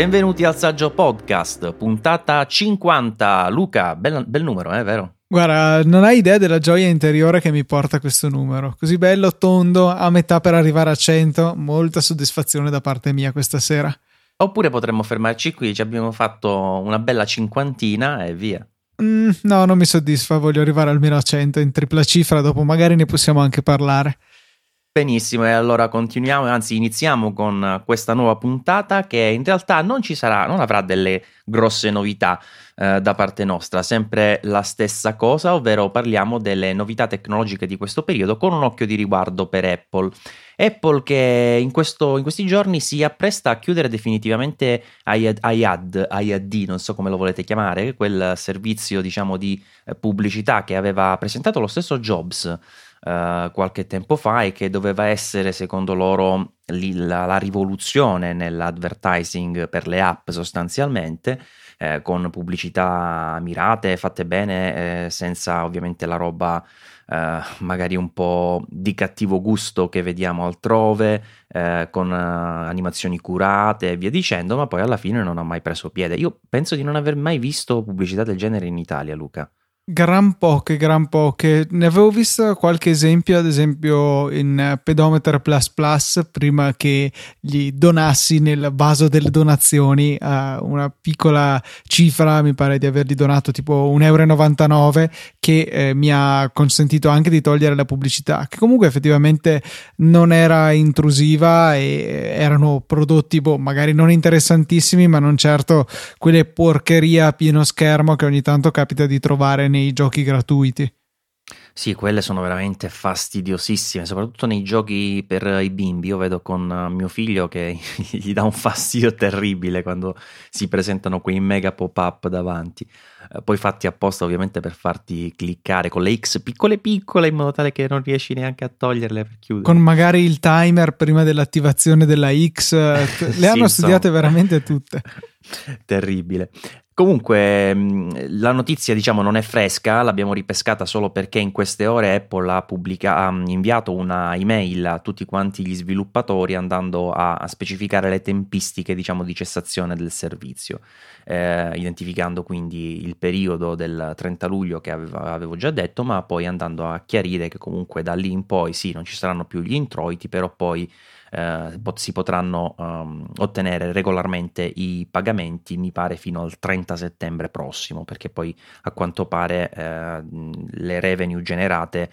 Benvenuti al Saggio Podcast, puntata 50. Luca, bel numero, vero? Guarda, non hai idea della gioia interiore che mi porta questo numero. Così bello, tondo, a metà per arrivare a 100. Molta soddisfazione da parte mia questa sera. Oppure potremmo fermarci qui, ci abbiamo fatto una bella cinquantina e via. No, non mi soddisfa, voglio arrivare almeno a 100 in tripla cifra, dopo magari ne possiamo anche parlare. Benissimo, e allora continuiamo, anzi iniziamo con questa nuova puntata che in realtà non avrà delle grosse novità da parte nostra, sempre la stessa cosa, ovvero parliamo delle novità tecnologiche di questo periodo con un occhio di riguardo per Apple. Apple che in questi giorni si appresta a chiudere definitivamente iAd, non so come lo volete chiamare, quel servizio diciamo di pubblicità che aveva presentato lo stesso Jobs qualche tempo fa e che doveva essere secondo loro la rivoluzione nell'advertising per le app sostanzialmente, con pubblicità mirate, fatte bene, senza ovviamente la roba magari un po' di cattivo gusto che vediamo altrove, con animazioni curate e via dicendo, ma poi alla fine non ha mai preso piede. Io penso di non aver mai visto pubblicità del genere in Italia, Luca. Gran poche. Ne avevo visto qualche esempio, ad esempio in Pedometer ++, prima che gli donassi nel vaso delle donazioni una piccola cifra, mi pare di avergli donato tipo €1,99, che mi ha consentito anche di togliere la pubblicità, che comunque effettivamente non era intrusiva e erano prodotti magari non interessantissimi, ma non certo quelle porcherie a pieno schermo che ogni tanto capita di trovare nei giochi gratuiti. Sì, quelle sono veramente fastidiosissime, soprattutto nei giochi per i bimbi. Io vedo con mio figlio che gli dà un fastidio terribile quando si presentano quei mega pop-up davanti, poi fatti apposta ovviamente per farti cliccare con le X piccole in modo tale che non riesci neanche a toglierle per chiudere. Con magari il timer prima dell'attivazione della X, le hanno studiate veramente tutte. Terribile. Comunque la notizia diciamo non è fresca, l'abbiamo ripescata solo perché in queste ore Apple ha inviato una email a tutti quanti gli sviluppatori andando a specificare le tempistiche diciamo di cessazione del servizio, identificando quindi il periodo del 30 luglio che avevo già detto, ma poi andando a chiarire che comunque da lì in poi sì, non ci saranno più gli introiti, però poi si potranno ottenere regolarmente i pagamenti, mi pare fino al 30 settembre prossimo, perché poi a quanto pare le revenue generate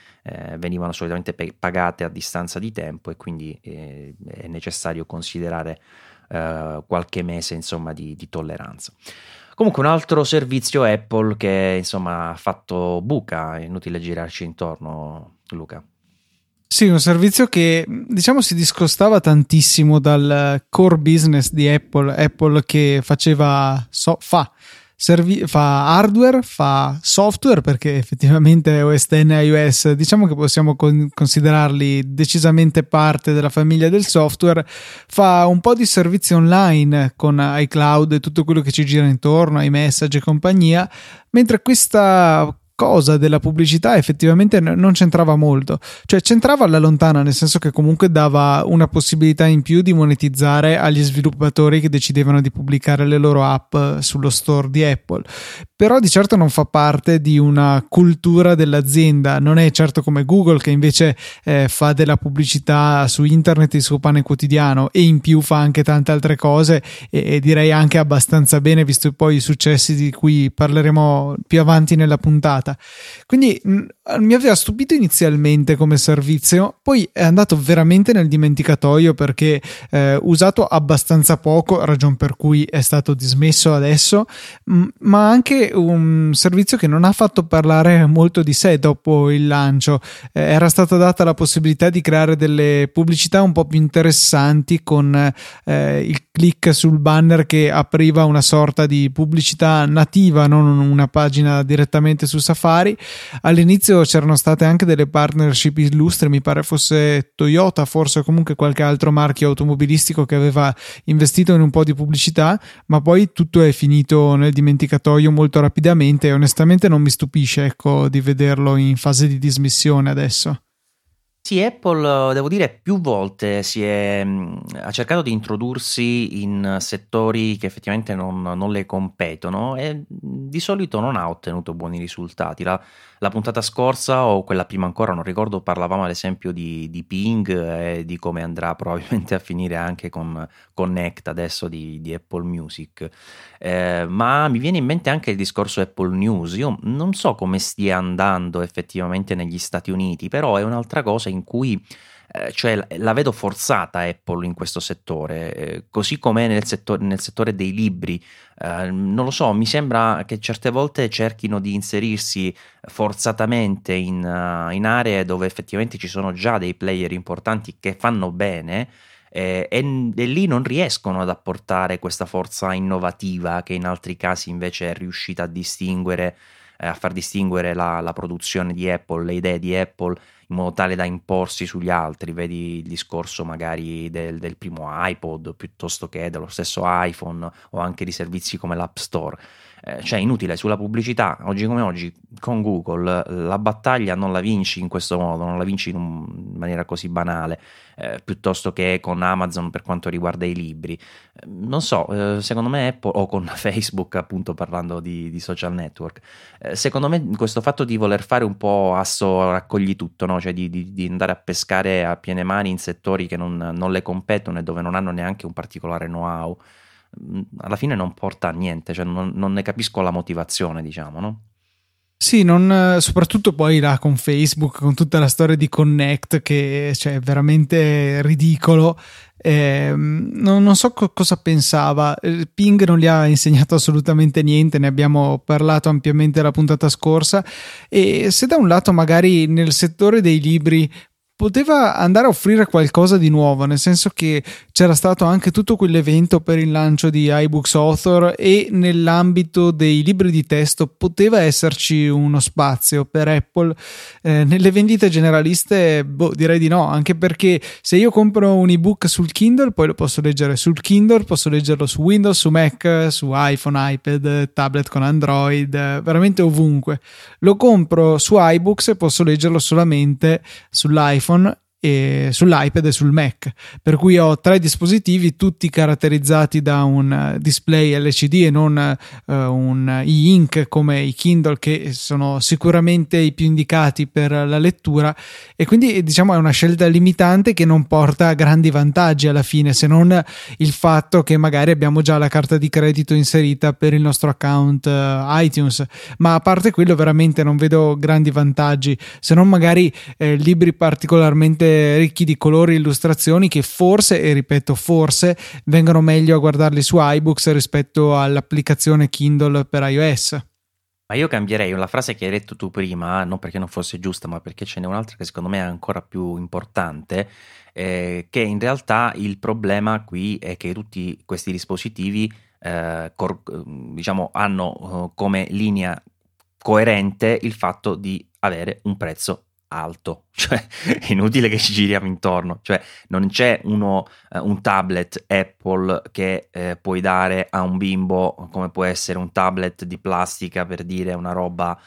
venivano solitamente pagate a distanza di tempo e quindi è necessario considerare qualche mese insomma di tolleranza. Comunque un altro servizio Apple che insomma ha fatto buca, è inutile girarci intorno, Luca. Sì, un servizio che diciamo si discostava tantissimo dal core business di Apple. Apple che fa hardware, fa software, perché effettivamente OS X e iOS diciamo che possiamo considerarli decisamente parte della famiglia del software, fa un po' di servizi online con iCloud e tutto quello che ci gira intorno, iMessage e compagnia, mentre questa cosa della pubblicità effettivamente non c'entrava molto, cioè c'entrava alla lontana, nel senso che comunque dava una possibilità in più di monetizzare agli sviluppatori che decidevano di pubblicare le loro app sullo store di Apple, però di certo non fa parte di una cultura dell'azienda, non è certo come Google che invece fa della pubblicità su internet il suo pane quotidiano e in più fa anche tante altre cose e direi anche abbastanza bene, visto poi i successi di cui parleremo più avanti nella puntata. Quindi mi aveva stupito inizialmente come servizio, poi è andato veramente nel dimenticatoio perché usato abbastanza poco, ragion per cui è stato dismesso adesso, ma anche un servizio che non ha fatto parlare molto di sé dopo il lancio. Era stata data la possibilità di creare delle pubblicità un po' più interessanti con il click sul banner che apriva una sorta di pubblicità nativa, non una pagina direttamente su Safari. All'inizio c'erano state anche delle partnership illustri, mi pare fosse Toyota, forse comunque qualche altro marchio automobilistico che aveva investito in un po' di pubblicità, ma poi tutto è finito nel dimenticatoio molto rapidamente e onestamente non mi stupisce, ecco, di vederlo in fase di dismissione adesso. Sì, Apple, devo dire, più volte ha cercato di introdursi in settori che effettivamente non le competono e di solito non ha ottenuto buoni risultati. La puntata scorsa o quella prima ancora, non ricordo, parlavamo ad esempio di Ping e di come andrà probabilmente a finire anche con Connect adesso di Apple Music. Ma mi viene in mente anche il discorso Apple News. Io non so come stia andando effettivamente negli Stati Uniti, però è un'altra cosa in cui la vedo forzata Apple in questo settore, così com'è nel settore dei libri. Non lo so, mi sembra che certe volte cerchino di inserirsi forzatamente in aree dove effettivamente ci sono già dei player importanti che fanno bene, e lì non riescono ad apportare questa forza innovativa che in altri casi invece è riuscita a far distinguere la produzione di Apple, le idee di Apple, in modo tale da imporsi sugli altri. Vedi il discorso magari del primo iPod piuttosto che dello stesso iPhone o anche di servizi come l'App Store. Inutile, sulla pubblicità oggi come oggi con Google la battaglia non la vinci in questo modo, non la vinci in maniera così banale, piuttosto che con Amazon per quanto riguarda i libri. Non so, secondo me Apple, o con Facebook appunto, parlando di social network, secondo me questo fatto di voler fare un po' asso raccogli tutto, no? Cioè di andare a pescare a piene mani in settori che non le competono e dove non hanno neanche un particolare know-how, alla fine non porta a niente, cioè non ne capisco la motivazione, diciamo, no? Sì, soprattutto poi là con Facebook, con tutta la storia di Connect, che è veramente ridicolo. Non so cosa pensava. Ping non gli ha insegnato assolutamente niente, ne abbiamo parlato ampiamente la puntata scorsa. E se da un lato magari nel settore dei libri poteva andare a offrire qualcosa di nuovo, nel senso che c'era stato anche tutto quell'evento per il lancio di iBooks Author, e nell'ambito dei libri di testo poteva esserci uno spazio per Apple. Nelle vendite generaliste direi di no, anche perché se io compro un ebook sul Kindle, poi lo posso leggere sul Kindle, posso leggerlo su Windows, su Mac, su iPhone, iPad, tablet con Android, veramente ovunque. Lo compro su iBooks e posso leggerlo solamente sull'iPhone, e sull'iPad e sul Mac, per cui ho tre dispositivi tutti caratterizzati da un display LCD e non un e-ink come i Kindle, che sono sicuramente i più indicati per la lettura, e quindi è una scelta limitante che non porta grandi vantaggi alla fine, se non il fatto che magari abbiamo già la carta di credito inserita per il nostro account iTunes, ma a parte quello veramente non vedo grandi vantaggi, se non magari libri particolarmente ricchi di colori e illustrazioni che forse, e ripeto forse, vengono meglio a guardarli su iBooks rispetto all'applicazione Kindle per iOS. Ma io cambierei la frase che hai detto tu prima, non perché non fosse giusta, ma perché ce n'è un'altra che secondo me è ancora più importante, che in realtà il problema qui è che tutti questi dispositivi hanno come linea coerente il fatto di avere un prezzo alto, cioè è inutile che ci giriamo intorno, cioè non c'è un tablet Apple che puoi dare a un bimbo come può essere un tablet di plastica, per dire una roba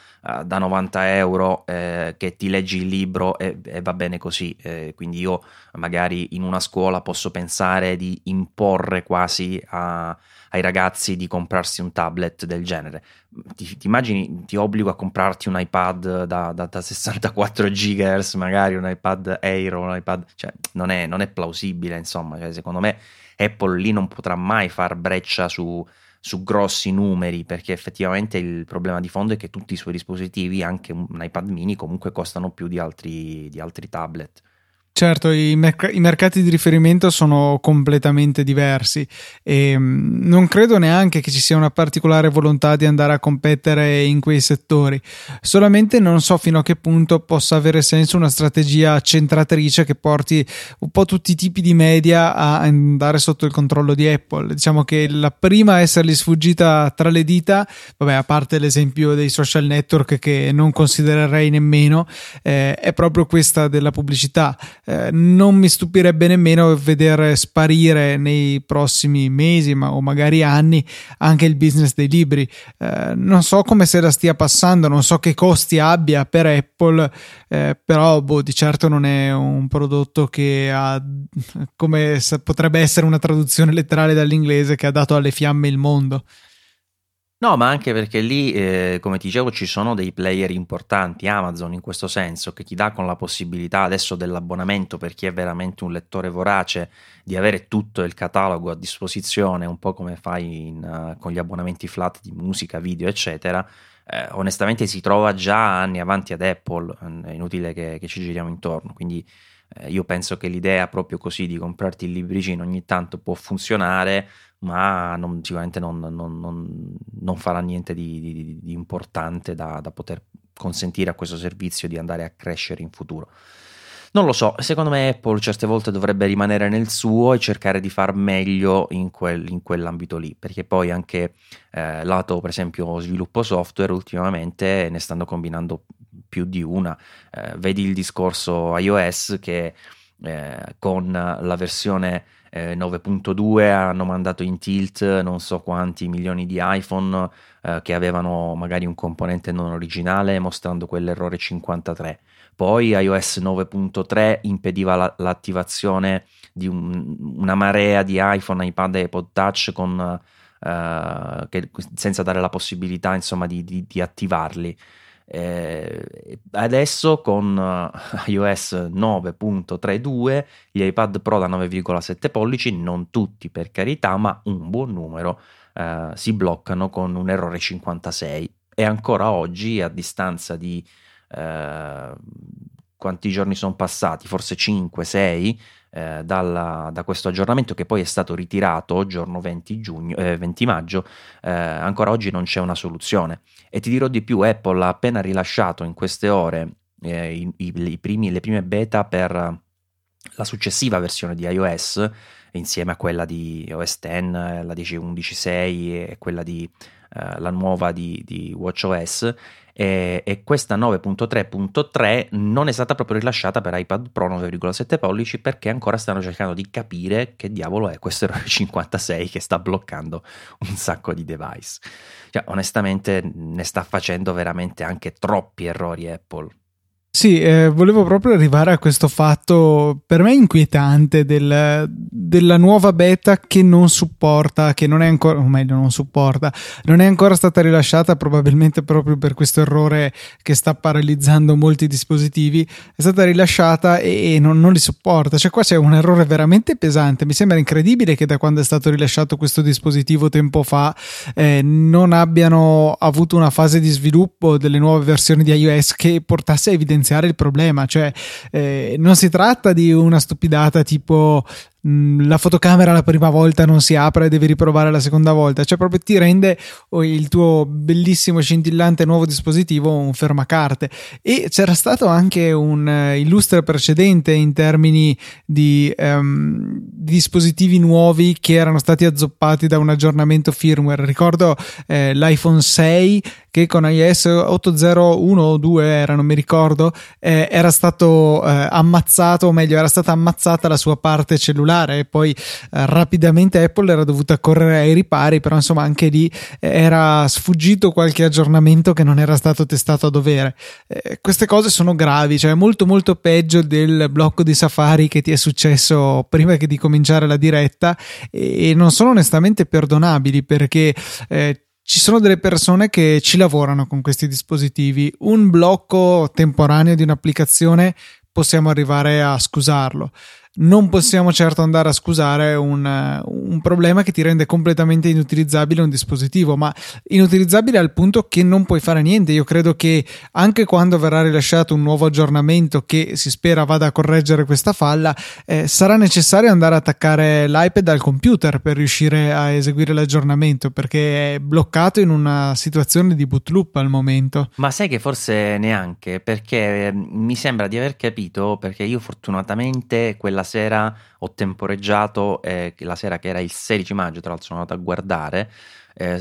da 90 euro che ti leggi il libro e va bene così, quindi io magari in una scuola posso pensare di imporre quasi ai ragazzi di comprarsi un tablet del genere. Ti immagini, ti obbligo a comprarti un iPad da 64 GHz, magari un iPad Air, un iPad, non è plausibile, insomma. Secondo me Apple lì non potrà mai far breccia su grossi numeri, perché effettivamente il problema di fondo è che tutti i suoi dispositivi, anche un iPad mini, comunque costano più di altri tablet. Certo, i mercati di riferimento sono completamente diversi e non credo neanche che ci sia una particolare volontà di andare a competere in quei settori, solamente non so fino a che punto possa avere senso una strategia centratrice che porti un po' tutti i tipi di media a andare sotto il controllo di Apple. Diciamo che la prima a essergli sfuggita tra le dita, vabbè, a parte l'esempio dei social network che non considererei nemmeno, è proprio questa della pubblicità. Non mi stupirebbe nemmeno vedere sparire nei prossimi mesi, ma o magari anni, anche il business dei libri. Non so come se la stia passando, non so che costi abbia per Apple, però di certo non è un prodotto che ha, come potrebbe essere una traduzione letterale dall'inglese, che ha dato alle fiamme il mondo. No, ma anche perché lì, come ti dicevo, ci sono dei player importanti, Amazon in questo senso, che ti dà con la possibilità adesso dell'abbonamento, per chi è veramente un lettore vorace, di avere tutto il catalogo a disposizione, un po' come fai con gli abbonamenti flat di musica, video, eccetera. Onestamente si trova già anni avanti ad Apple, è inutile che ci giriamo intorno, quindi io penso che l'idea proprio così di comprarti il libricino ogni tanto può funzionare, ma sicuramente non farà niente di importante da poter consentire a questo servizio di andare a crescere in futuro. Non lo so, secondo me Apple certe volte dovrebbe rimanere nel suo e cercare di far meglio in quell'ambito lì, perché poi anche lato per esempio sviluppo software ultimamente ne stanno combinando più di una. Vedi il discorso iOS che con la versione 9.2 hanno mandato in tilt non so quanti milioni di iPhone che avevano magari un componente non originale, mostrando quell'errore 53. Poi iOS 9.3 impediva l'attivazione di una marea di iPhone, iPad e iPod Touch senza dare la possibilità insomma di attivarli. Adesso con iOS 9.32 gli iPad Pro da 9,7 pollici, non tutti per carità, ma un buon numero, si bloccano con un errore 56, e ancora oggi, a distanza di quanti giorni sono passati, forse 5-6 da questo aggiornamento, che poi è stato ritirato giorno 20 maggio, ancora oggi non c'è una soluzione. E ti dirò di più, Apple ha appena rilasciato in queste ore le prime beta per la successiva versione di iOS, insieme a quella di OS X, la 10.11.6 e quella la nuova di WatchOS, e questa 9.3.3 non è stata proprio rilasciata per iPad Pro 9,7 pollici, perché ancora stanno cercando di capire che diavolo è questo errore 56 che sta bloccando un sacco di device. Cioè, onestamente ne sta facendo veramente anche troppi errori Apple. Sì, volevo proprio arrivare a questo fatto per me inquietante della nuova beta che non supporta, che non è ancora, o meglio non supporta, non è ancora stata rilasciata, probabilmente proprio per questo errore che sta paralizzando molti dispositivi. È stata rilasciata e non li supporta. Cioè, qua c'è un errore veramente pesante. Mi sembra incredibile che da quando è stato rilasciato questo dispositivo tempo fa non abbiano avuto una fase di sviluppo delle nuove versioni di iOS che portasse a evidenziare il problema. Cioè non si tratta di una stupidata tipo la fotocamera la prima volta non si apre e devi riprovare la seconda volta. Cioè proprio ti rende il tuo bellissimo scintillante nuovo dispositivo un fermacarte. E c'era stato anche un illustre precedente in termini di dispositivi nuovi che erano stati azzoppati da un aggiornamento firmware. Ricordo l'iPhone 6 che con iOS 8.0.1 o 2 era stato ammazzato, o meglio era stata ammazzata la sua parte cellulare, e poi rapidamente Apple era dovuta correre ai ripari, però insomma anche lì era sfuggito qualche aggiornamento che non era stato testato a dovere. Queste cose sono gravi, cioè molto molto peggio del blocco di Safari che ti è successo prima che di cominciare la diretta, e non sono onestamente perdonabili, perché ci sono delle persone che ci lavorano con questi dispositivi. Un blocco temporaneo di un'applicazione possiamo arrivare a scusarlo. Non possiamo certo andare a scusare un problema che ti rende completamente inutilizzabile un dispositivo, ma inutilizzabile al punto che non puoi fare niente. Io credo che anche quando verrà rilasciato un nuovo aggiornamento che si spera vada a correggere questa falla, sarà necessario andare a attaccare l'iPad al computer per riuscire a eseguire l'aggiornamento, perché è bloccato in una situazione di boot loop al momento. Ma sai che forse neanche, perché mi sembra di aver capito, perché io fortunatamente quella sera ho temporeggiato, la sera che era il 16 maggio, tra l'altro sono andato a guardare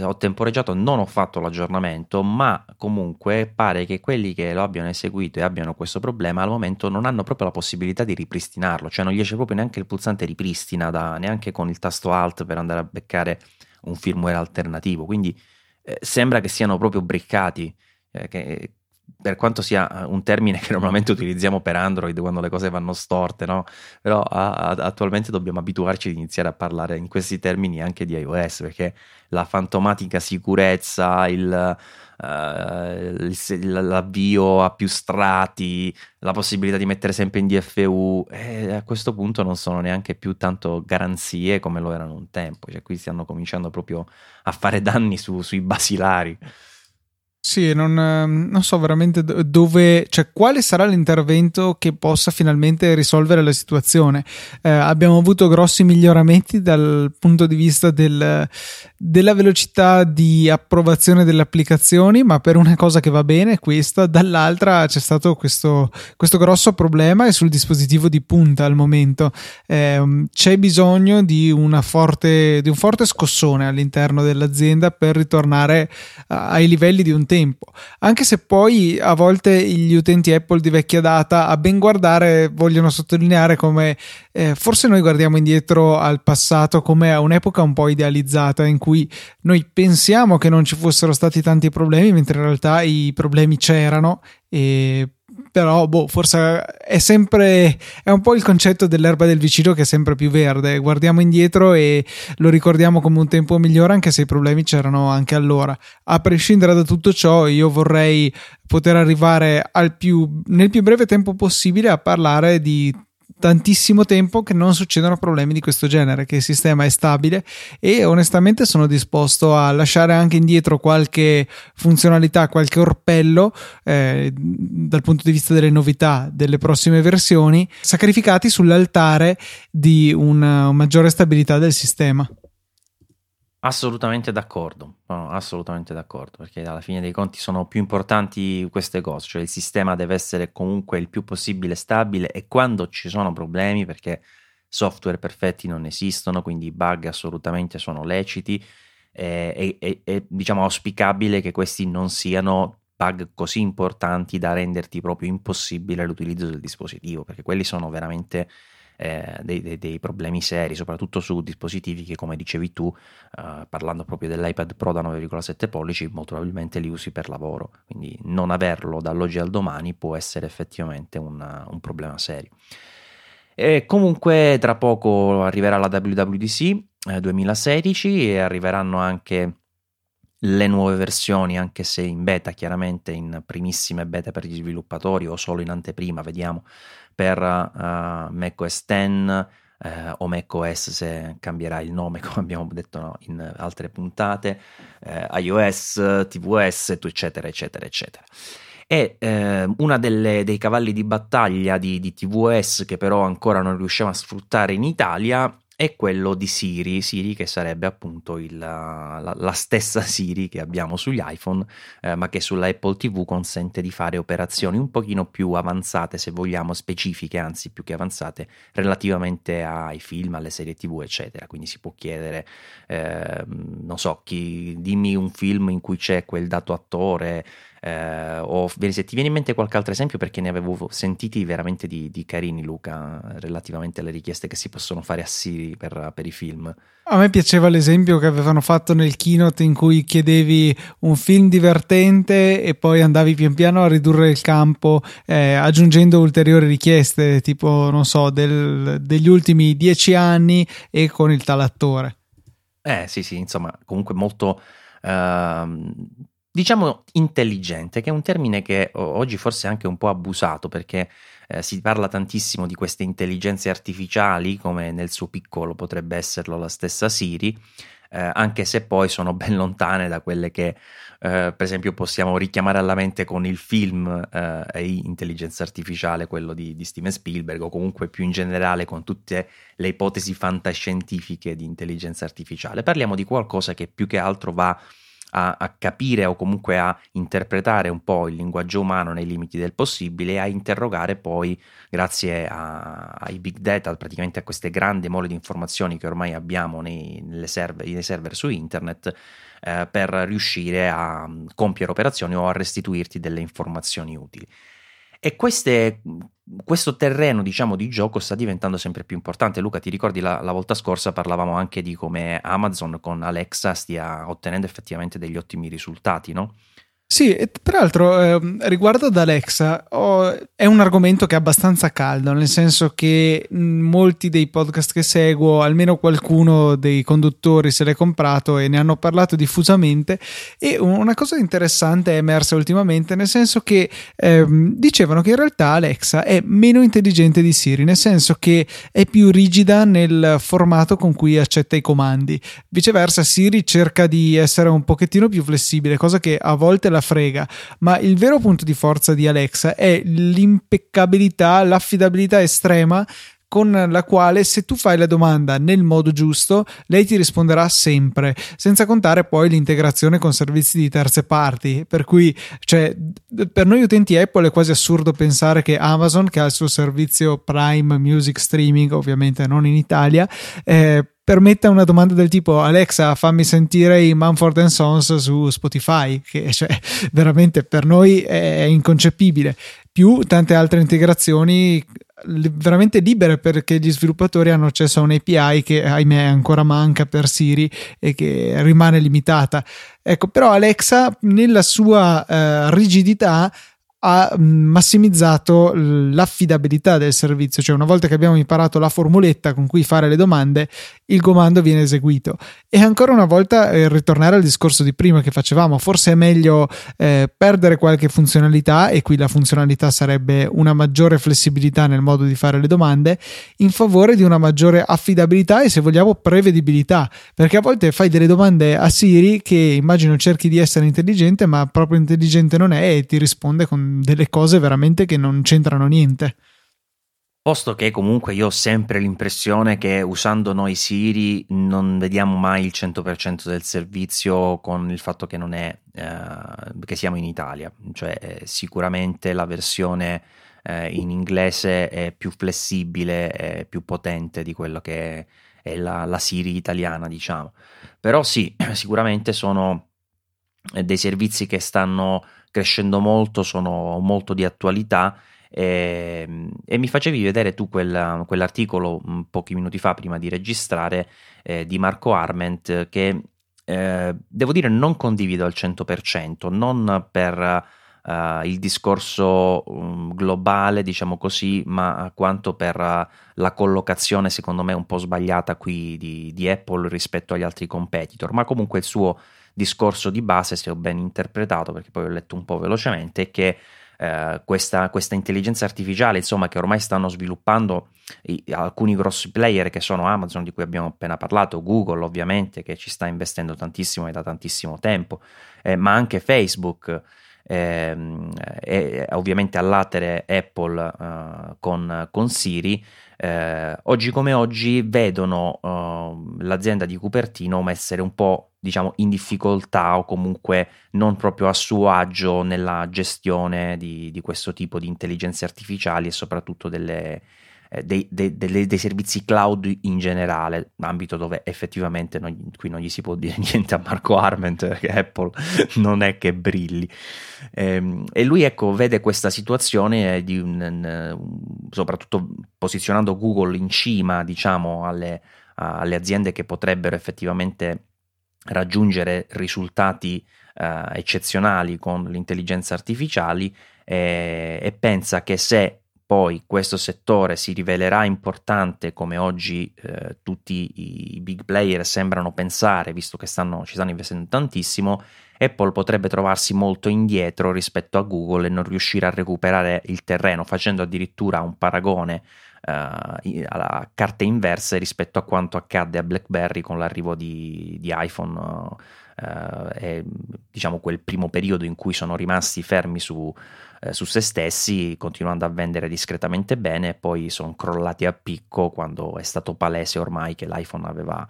ho temporeggiato, non ho fatto l'aggiornamento, ma comunque pare che quelli che lo abbiano eseguito e abbiano questo problema al momento non hanno proprio la possibilità di ripristinarlo, cioè non gli esce proprio neanche il pulsante ripristina, neanche con il tasto alt per andare a beccare un firmware alternativo, quindi sembra che siano proprio briccati, che per quanto sia un termine che normalmente utilizziamo per Android quando le cose vanno storte, no? Però attualmente dobbiamo abituarci ad iniziare a parlare in questi termini anche di iOS, perché la fantomatica sicurezza, l'avvio a più strati, la possibilità di mettere sempre in DFU, a questo punto non sono neanche più tanto garanzie come lo erano un tempo, cioè qui stanno cominciando proprio a fare danni sui basilari. Sì, non so veramente dove, cioè quale sarà l'intervento che possa finalmente risolvere la situazione. Abbiamo avuto grossi miglioramenti dal punto di vista della velocità di approvazione delle applicazioni, ma per una cosa che va bene è questa, dall'altra c'è stato questo grosso problema e sul dispositivo di punta al momento c'è bisogno di un forte scossone all'interno dell'azienda per ritornare ai livelli di un tempo, anche se poi a volte gli utenti Apple di vecchia data a ben guardare vogliono sottolineare come forse noi guardiamo indietro al passato come a un'epoca un po' idealizzata in cui noi pensiamo che non ci fossero stati tanti problemi, mentre in realtà i problemi c'erano, però forse è un po' il concetto dell'erba del vicino che è sempre più verde, guardiamo indietro e lo ricordiamo come un tempo migliore anche se i problemi c'erano anche allora. A prescindere da tutto ciò, io vorrei poter arrivare nel più breve tempo possibile a parlare di tantissimo tempo che non succedono problemi di questo genere, che il sistema è stabile e onestamente sono disposto a lasciare anche indietro qualche funzionalità, qualche orpello dal punto di vista delle novità delle prossime versioni, sacrificati sull'altare di una maggiore stabilità del sistema. Assolutamente d'accordo, perché alla fine dei conti sono più importanti queste cose, cioè il sistema deve essere comunque il più possibile stabile e quando ci sono problemi, perché software perfetti non esistono, quindi i bug assolutamente sono leciti, è diciamo auspicabile che questi non siano bug così importanti da renderti proprio impossibile l'utilizzo del dispositivo, perché quelli sono veramente dei problemi seri, soprattutto su dispositivi che, come dicevi tu, parlando proprio dell'iPad Pro da 9,7 pollici, molto probabilmente li usi per lavoro, quindi non averlo dall'oggi al domani può essere effettivamente un problema serio. E comunque tra poco arriverà la WWDC 2016 e arriveranno anche le nuove versioni, anche se in beta, chiaramente in primissime beta per gli sviluppatori o solo in anteprima, vediamo, per macOS 10 o macOS se cambierà il nome come abbiamo detto in altre puntate, iOS, tvOS, eccetera eccetera eccetera. E una dei cavalli di battaglia di tvOS che però ancora non riusciamo a sfruttare in Italia è quello di Siri, che sarebbe appunto la stessa Siri che abbiamo sugli iPhone, ma che sulla Apple TV consente di fare operazioni un pochino più avanzate, se vogliamo specifiche, anzi più che avanzate, relativamente ai film, alle serie TV, eccetera. Quindi si può chiedere, dimmi un film in cui c'è quel dato attore, o se ti viene in mente qualche altro esempio, perché ne avevo sentiti veramente di carini, Luca, relativamente alle richieste che si possono fare a Siri per i film. A me piaceva l'esempio che avevano fatto nel keynote in cui chiedevi un film divertente e poi andavi pian piano a ridurre il campo aggiungendo ulteriori richieste, tipo non so degli ultimi 10 anni e con il tal attore. Sì, insomma, comunque molto diciamo intelligente, che è un termine che oggi forse è anche un po' abusato, perché si parla tantissimo di queste intelligenze artificiali, come nel suo piccolo potrebbe esserlo la stessa Siri, anche se poi sono ben lontane da quelle che per esempio possiamo richiamare alla mente con il film intelligenza artificiale, quello di Steven Spielberg, o comunque più in generale con tutte le ipotesi fantascientifiche di intelligenza artificiale. Parliamo di qualcosa che più che altro va a capire o comunque a interpretare un po' il linguaggio umano nei limiti del possibile, e a interrogare poi, grazie ai big data, praticamente a queste grandi mole di informazioni che ormai abbiamo nei server su internet, per riuscire a compiere operazioni o a restituirti delle informazioni utili. E questo terreno, diciamo, di gioco sta diventando sempre più importante. Luca, ti ricordi la volta scorsa parlavamo anche di come Amazon con Alexa stia ottenendo effettivamente degli ottimi risultati, no? Sì, e peraltro riguardo ad Alexa è un argomento che è abbastanza caldo, nel senso che molti dei podcast che seguo, almeno qualcuno dei conduttori se l'è comprato e ne hanno parlato diffusamente, e una cosa interessante è emersa ultimamente, nel senso che dicevano che in realtà Alexa è meno intelligente di Siri, nel senso che è più rigida nel formato con cui accetta i comandi. Viceversa, Siri cerca di essere un pochettino più flessibile, cosa che a volte la frega, ma il vero punto di forza di Alexa è l'impeccabilità, l'affidabilità estrema con la quale, se tu fai la domanda nel modo giusto, lei ti risponderà sempre, senza contare poi l'integrazione con servizi di terze parti, per cui, cioè, per noi utenti Apple è quasi assurdo pensare che Amazon, che ha il suo servizio Prime Music Streaming, ovviamente non in Italia, permetta una domanda del tipo Alexa fammi sentire i Mumford & Sons su Spotify, che cioè veramente per noi è inconcepibile, più tante altre integrazioni veramente libere, perché gli sviluppatori hanno accesso a un'API che ahimè ancora manca per Siri e che rimane limitata. Ecco, però Alexa nella sua rigidità ha massimizzato l'affidabilità del servizio, cioè una volta che abbiamo imparato la formuletta con cui fare le domande, il comando viene eseguito. E ancora una volta ritornare al discorso di prima che facevamo, forse è meglio perdere qualche funzionalità, e qui la funzionalità sarebbe una maggiore flessibilità nel modo di fare le domande, in favore di una maggiore affidabilità e, se vogliamo, prevedibilità, perché a volte fai delle domande a Siri che immagino cerchi di essere intelligente, ma proprio intelligente non è, e ti risponde con delle cose veramente che non c'entrano niente. Posto che comunque io ho sempre l'impressione che usando noi Siri non vediamo mai il 100% del servizio, con il fatto che non è che siamo in Italia, cioè sicuramente la versione in inglese è più flessibile, è più potente di quello che è la Siri italiana, diciamo. Però sì, sicuramente sono dei servizi che stanno crescendo molto, sono molto di attualità, e mi facevi vedere tu quell'articolo pochi minuti fa prima di registrare, di Marco Arment, che devo dire non condivido al 100%, non per il discorso globale, diciamo così, ma quanto per la collocazione secondo me un po' sbagliata qui di Apple rispetto agli altri competitor. Ma comunque il suo discorso di base, se ho ben interpretato, perché poi ho letto un po' velocemente, è che questa intelligenza artificiale, insomma, che ormai stanno sviluppando alcuni grossi player che sono Amazon, di cui abbiamo appena parlato, Google ovviamente, che ci sta investendo tantissimo e da tantissimo tempo, ma anche Facebook, e ovviamente all'atere Apple con Siri, oggi come oggi vedono l'azienda di Cupertino essere un po', diciamo, in difficoltà, o comunque non proprio a suo agio nella gestione di questo tipo di intelligenze artificiali, e soprattutto dei servizi cloud in generale, ambito dove effettivamente qui non gli si può dire niente a Marco Arment, perché Apple non è che brilli, e lui, ecco, vede questa situazione di soprattutto posizionando Google in cima, diciamo, alle aziende che potrebbero effettivamente raggiungere risultati eccezionali con l'intelligenza artificiale, e pensa che se poi questo settore si rivelerà importante, come oggi tutti i big player sembrano pensare, visto che ci stanno investendo tantissimo, Apple potrebbe trovarsi molto indietro rispetto a Google e non riuscire a recuperare il terreno, facendo addirittura un paragone a carte inverse rispetto a quanto accadde a BlackBerry con l'arrivo di iPhone è, diciamo, quel primo periodo in cui sono rimasti fermi su se stessi, continuando a vendere discretamente bene, e poi sono crollati a picco quando è stato palese ormai che l'iPhone aveva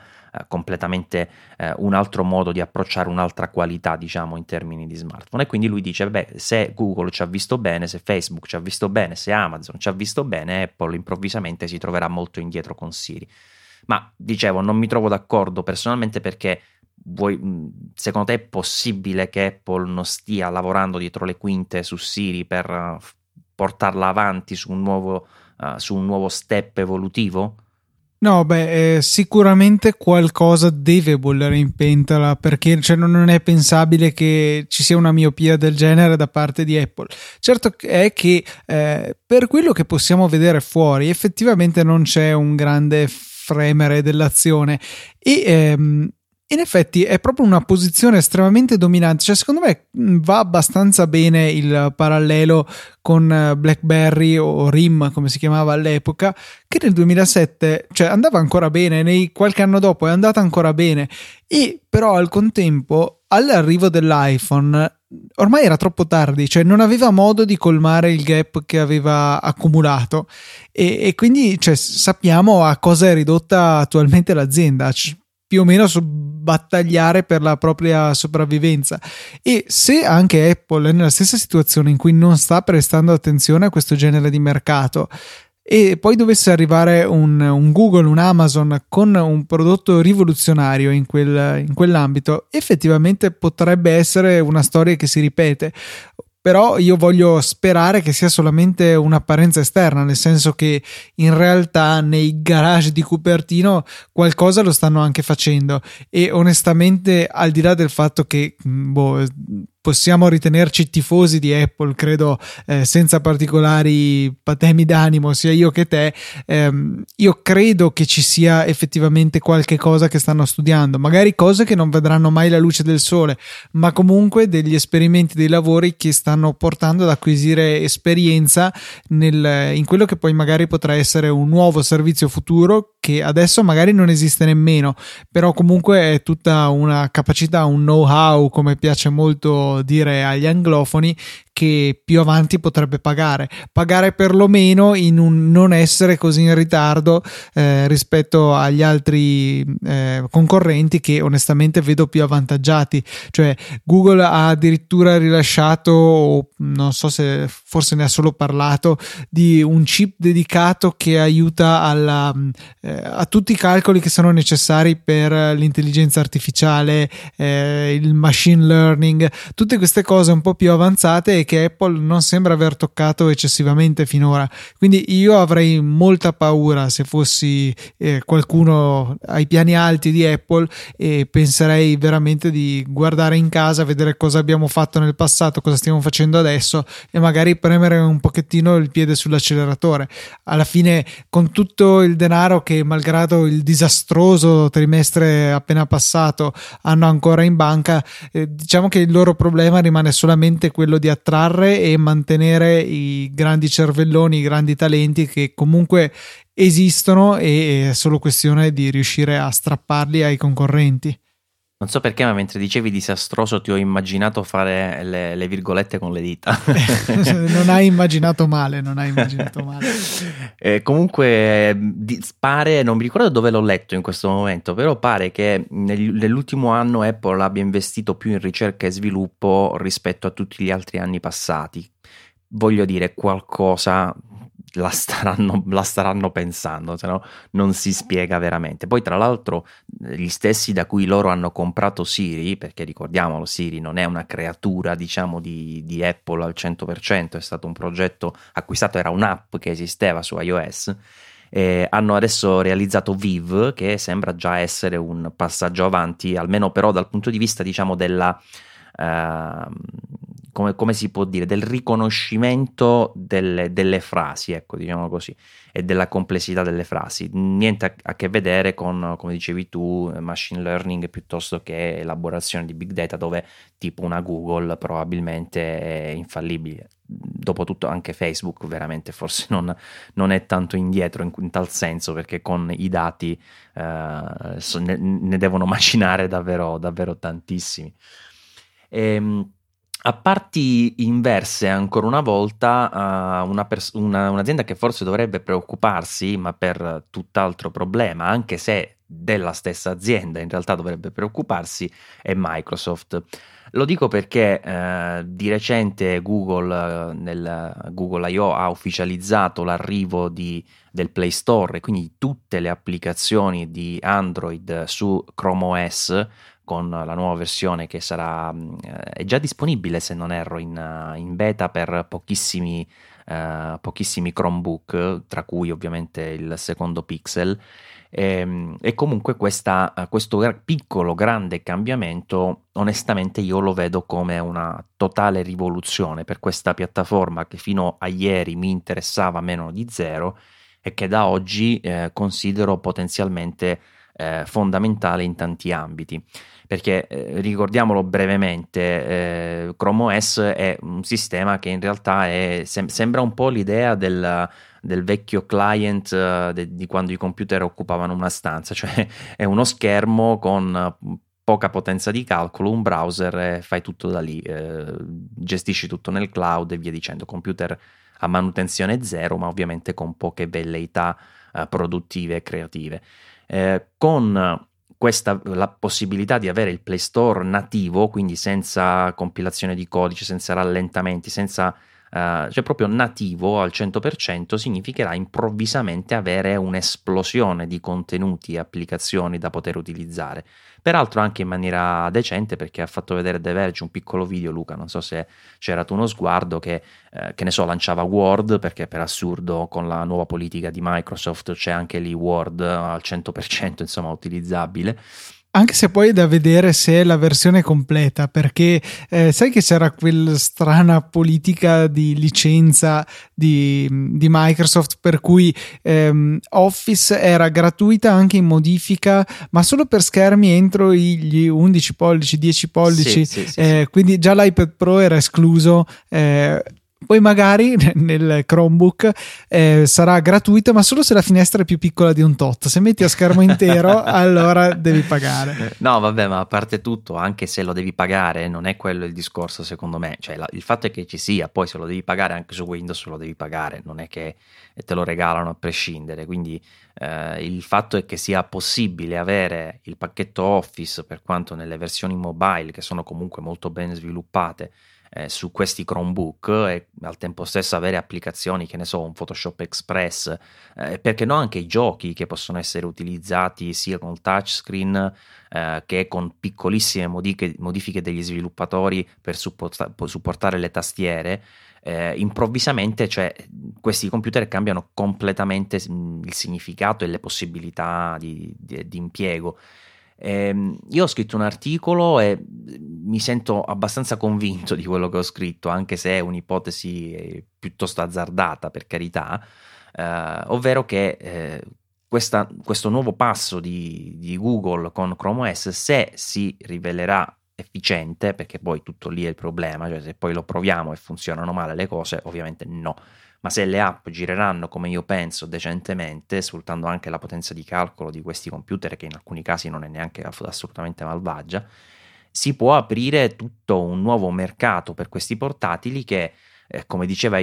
completamente un altro modo di approcciare un'altra qualità, diciamo, in termini di smartphone. E quindi lui dice: beh, se Google ci ha visto bene, se Facebook ci ha visto bene, se Amazon ci ha visto bene, Apple improvvisamente si troverà molto indietro con Siri. Ma dicevo, non mi trovo d'accordo personalmente, perché secondo te è possibile che Apple non stia lavorando dietro le quinte su Siri per portarla avanti su un nuovo step evolutivo? No, beh, sicuramente qualcosa deve bollere in pentola, perché cioè, non è pensabile che ci sia una miopia del genere da parte di Apple. Certo è che per quello che possiamo vedere fuori, effettivamente non c'è un grande fremere dell'azione, e in effetti è proprio una posizione estremamente dominante. Cioè, secondo me va abbastanza bene il parallelo con BlackBerry o RIM, come si chiamava all'epoca, che nel 2007 cioè andava ancora bene, qualche anno dopo è andata ancora bene, e però al contempo all'arrivo dell'iPhone ormai era troppo tardi, cioè non aveva modo di colmare il gap che aveva accumulato, e quindi cioè, sappiamo a cosa è ridotta attualmente l'azienda, più o meno battagliare per la propria sopravvivenza. E se anche Apple è nella stessa situazione in cui non sta prestando attenzione a questo genere di mercato, e poi dovesse arrivare un Google, un Amazon con un prodotto rivoluzionario in quell'ambito, effettivamente potrebbe essere una storia che si ripete. Però io voglio sperare che sia solamente un'apparenza esterna, nel senso che in realtà nei garage di Cupertino qualcosa lo stanno anche facendo, e onestamente, al di là del fatto che possiamo ritenerci tifosi di Apple, credo senza particolari patemi d'animo sia io che te, io credo che ci sia effettivamente qualche cosa che stanno studiando, magari cose che non vedranno mai la luce del sole, ma comunque degli esperimenti, dei lavori che stanno portando ad acquisire esperienza in quello che poi magari potrà essere un nuovo servizio futuro, che adesso magari non esiste nemmeno, però comunque è tutta una capacità, un know-how, come piace molto dire agli anglofoni, che più avanti potrebbe pagare perlomeno in un non essere così in ritardo rispetto agli altri concorrenti, che onestamente vedo più avvantaggiati. Cioè Google ha addirittura rilasciato, non so se forse ne ha solo parlato, di un chip dedicato che aiuta a tutti i calcoli che sono necessari per l'intelligenza artificiale, il machine learning, tutte queste cose un po' più avanzate che Apple non sembra aver toccato eccessivamente finora. Quindi io avrei molta paura se fossi qualcuno ai piani alti di Apple, e penserei veramente di guardare in casa, vedere cosa abbiamo fatto nel passato, cosa stiamo facendo adesso, e magari premere un pochettino il piede sull'acceleratore. Alla fine, con tutto il denaro che, malgrado il disastroso trimestre appena passato, hanno ancora in banca, diciamo che il loro problema rimane solamente quello di attrarre e mantenere i grandi cervelloni, i grandi talenti che comunque esistono, e è solo questione di riuscire a strapparli ai concorrenti. Non so perché, ma mentre dicevi disastroso ti ho immaginato fare le virgolette con le dita. Non hai immaginato male. Comunque pare, non mi ricordo dove l'ho letto in questo momento, però pare che nell'ultimo anno Apple abbia investito più in ricerca e sviluppo rispetto a tutti gli altri anni passati. Voglio dire, qualcosa la staranno pensando, se no non si spiega veramente. Poi, tra l'altro, gli stessi da cui loro hanno comprato Siri, perché ricordiamolo, Siri non è una creatura, diciamo, di Apple al 100%, è stato un progetto acquistato, era un'app che esisteva su iOS. Hanno adesso realizzato Viv, che sembra già essere un passaggio avanti, almeno però dal punto di vista, diciamo, della come si può dire, del riconoscimento delle frasi, ecco, diciamo così, e della complessità delle frasi. Niente a che vedere con, come dicevi tu, machine learning, piuttosto che elaborazione di big data, dove tipo una Google probabilmente è infallibile. dopotutto anche Facebook veramente forse non è tanto indietro in tal senso, perché con i dati ne devono macinare davvero tantissimi. A parti inverse, ancora una volta, un'azienda che forse dovrebbe preoccuparsi, ma per tutt'altro problema, anche se della stessa azienda in realtà dovrebbe preoccuparsi, è Microsoft. Lo dico perché di recente Google nel Google I.O. ha ufficializzato l'arrivo del Play Store, quindi tutte le applicazioni di Android su Chrome OS con la nuova versione che sarà è già disponibile, se non erro, in beta per pochissimi Chromebook, tra cui ovviamente il secondo Pixel. E comunque questo piccolo grande cambiamento onestamente io lo vedo come una totale rivoluzione per questa piattaforma, che fino a ieri mi interessava meno di zero e che da oggi considero potenzialmente fondamentale in tanti ambiti, perché ricordiamolo brevemente, Chrome OS è un sistema che in realtà sembra un po' l'idea del vecchio client di quando i computer occupavano una stanza, cioè è uno schermo con poca potenza di calcolo, un browser, fai tutto da lì, gestisci tutto nel cloud e via dicendo, computer a manutenzione zero, ma ovviamente con poche velleità produttive e creative. Con questa la possibilità di avere il Play Store nativo, quindi senza compilazione di codice, senza rallentamenti, senza cioè proprio nativo al 100%, significherà improvvisamente avere un'esplosione di contenuti e applicazioni da poter utilizzare, peraltro anche in maniera decente, perché ha fatto vedere The Verge un piccolo video, Luca, non so se c'era tu uno sguardo, che ne so, lanciava Word, perché per assurdo con la nuova politica di Microsoft c'è anche lì Word al 100% insomma utilizzabile. Anche se poi è da vedere se è la versione completa, perché sai che c'era quella strana politica di licenza di Microsoft, per cui Office era gratuita anche in modifica, ma solo per schermi entro gli 11 pollici, 10 pollici, sì. Quindi già l'iPad Pro era escluso. Poi magari nel Chromebook sarà gratuito, ma solo se la finestra è più piccola di un tot. Se metti a schermo intero allora devi pagare. No vabbè, ma a parte tutto, anche se lo devi pagare non è quello il discorso, secondo me, cioè il fatto è che ci sia, poi se lo devi pagare anche su Windows lo devi pagare, non è che te lo regalano a prescindere, quindi il fatto è che sia possibile avere il pacchetto Office, per quanto nelle versioni mobile, che sono comunque molto ben sviluppate, su questi Chromebook, e al tempo stesso avere applicazioni, che ne so, un Photoshop Express, perché no, anche i giochi che possono essere utilizzati sia con touchscreen che con piccolissime modifiche degli sviluppatori per supportare le tastiere. Improvvisamente, cioè, questi computer cambiano completamente il significato e le possibilità di impiego. Io ho scritto un articolo e mi sento abbastanza convinto di quello che ho scritto, anche se è un'ipotesi piuttosto azzardata, per carità, ovvero che questo nuovo passo di Google con Chrome OS, se si rivelerà efficiente, perché poi tutto lì è il problema, cioè se poi lo proviamo e funzionano male le cose, ovviamente no, ma se le app gireranno come io penso, decentemente, sfruttando anche la potenza di calcolo di questi computer, che in alcuni casi non è neanche assolutamente malvagia, si può aprire tutto un nuovo mercato per questi portatili che, come diceva,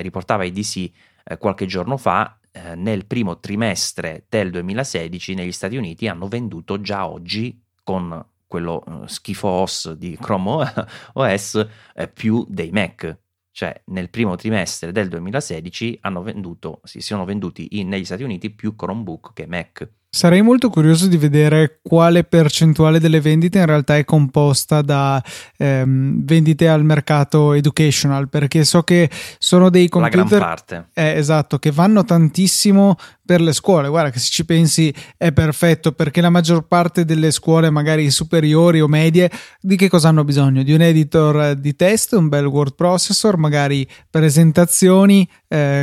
riportava IDC qualche giorno fa, nel primo trimestre del 2016 negli Stati Uniti hanno venduto già oggi, con quello schifo OS di Chrome OS, più dei Mac. Cioè nel primo trimestre del 2016 si sono venduti negli Stati Uniti più Chromebook che Mac. Sarei molto curioso di vedere quale percentuale delle vendite in realtà è composta da vendite al mercato educational, perché so che sono dei computer, la gran parte, esatto, che vanno tantissimo per le scuole. Guarda che se ci pensi è perfetto, perché la maggior parte delle scuole, magari superiori o medie, di che cosa hanno bisogno? Di un editor di testo, un bel word processor, magari presentazioni,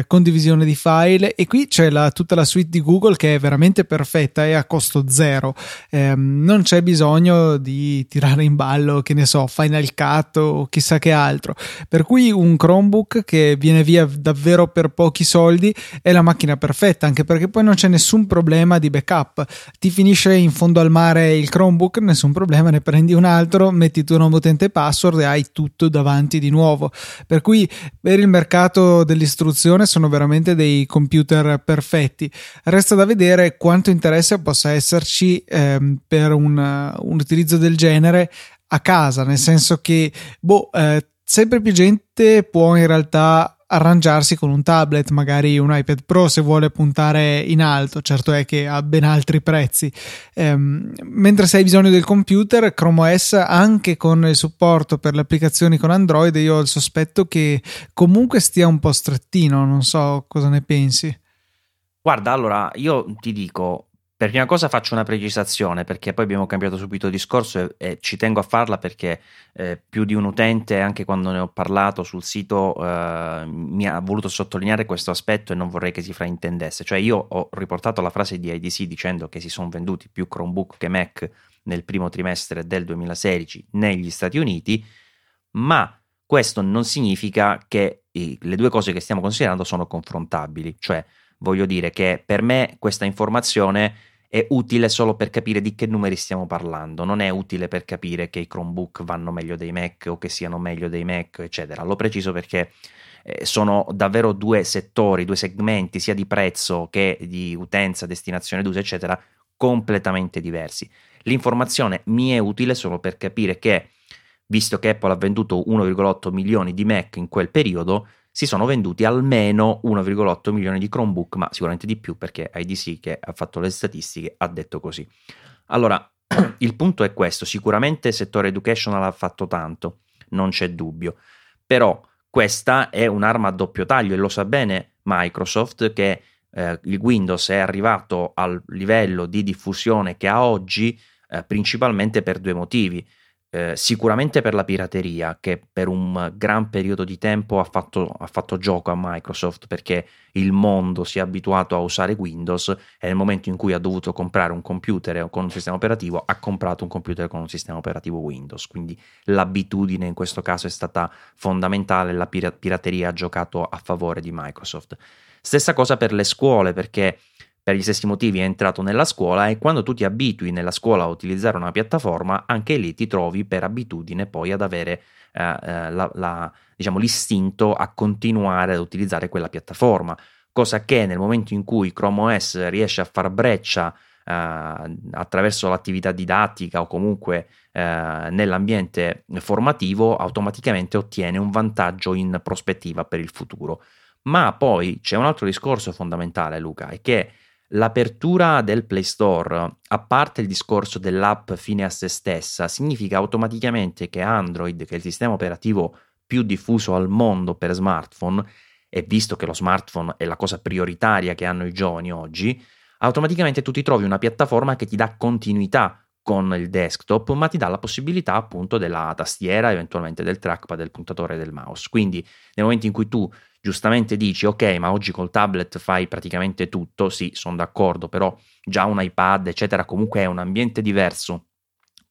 condivisione di file, e qui c'è tutta la suite di Google che è veramente perfetta e a costo zero. Non c'è bisogno di tirare in ballo, che ne so, Final Cut o chissà che altro, per cui un Chromebook che viene via davvero per pochi soldi è la macchina perfetta, anche perché poi non c'è nessun problema di backup. Ti finisce in fondo al mare il Chromebook, nessun problema, ne prendi un altro, metti tuo nome utente e password e hai tutto davanti di nuovo. Per cui per il mercato dell'istruzione sono veramente dei computer perfetti. Resta da vedere quanto interesse possa esserci per un utilizzo del genere a casa, nel senso che sempre più gente può in realtà arrangiarsi con un tablet, magari un iPad Pro se vuole puntare in alto. Certo è che ha ben altri prezzi. Mentre se hai bisogno del computer, Chrome OS, anche con il supporto per le applicazioni con Android, io ho il sospetto che comunque stia un po' strettino. Non so cosa ne pensi. Guarda, allora io ti dico, per prima cosa faccio una precisazione, perché poi abbiamo cambiato subito discorso e ci tengo a farla, perché più di un utente, anche quando ne ho parlato sul sito, mi ha voluto sottolineare questo aspetto e non vorrei che si fraintendesse. Cioè, io ho riportato la frase di IDC dicendo che si sono venduti più Chromebook che Mac nel primo trimestre del 2016 negli Stati Uniti, ma questo non significa che le due cose che stiamo considerando sono confrontabili. Cioè, voglio dire che per me questa informazione è utile solo per capire di che numeri stiamo parlando, non è utile per capire che i Chromebook vanno meglio dei Mac o che siano meglio dei Mac, eccetera. Lo preciso perché sono davvero due settori, due segmenti, sia di prezzo che di utenza, destinazione d'uso, eccetera, completamente diversi. L'informazione mi è utile solo per capire che, visto che Apple ha venduto 1,8 milioni di Mac in quel periodo, si sono venduti almeno 1,8 milioni di Chromebook, ma sicuramente di più, perché IDC, che ha fatto le statistiche, ha detto così. Allora, il punto è questo: sicuramente il settore educational ha fatto tanto, non c'è dubbio, però questa è un'arma a doppio taglio e lo sa bene Microsoft, che il Windows è arrivato al livello di diffusione che ha oggi principalmente per due motivi. Sicuramente per la pirateria, che per un gran periodo di tempo ha fatto gioco a Microsoft, perché il mondo si è abituato a usare Windows e nel momento in cui ha dovuto comprare un computer con un sistema operativo, ha comprato un computer con un sistema operativo Windows. Quindi l'abitudine in questo caso è stata fondamentale, la pirateria ha giocato a favore di Microsoft. Stessa cosa per le scuole, perché per gli stessi motivi è entrato nella scuola, e quando tu ti abitui nella scuola a utilizzare una piattaforma, anche lì ti trovi per abitudine poi ad avere l'istinto a continuare ad utilizzare quella piattaforma, cosa che nel momento in cui Chrome OS riesce a far breccia attraverso l'attività didattica o comunque nell'ambiente formativo, automaticamente ottiene un vantaggio in prospettiva per il futuro. Ma poi c'è un altro discorso fondamentale, Luca, è che l'apertura del Play Store, a parte il discorso dell'app fine a se stessa, significa automaticamente che Android, che è il sistema operativo più diffuso al mondo per smartphone, e visto che lo smartphone è la cosa prioritaria che hanno i giovani oggi, automaticamente tu ti trovi una piattaforma che ti dà continuità con il desktop, ma ti dà la possibilità appunto della tastiera, eventualmente del trackpad, del puntatore e del mouse. Quindi nel momento in cui tu giustamente dici ok, ma oggi col tablet fai praticamente tutto, sì, sono d'accordo, però già un iPad eccetera comunque è un ambiente diverso,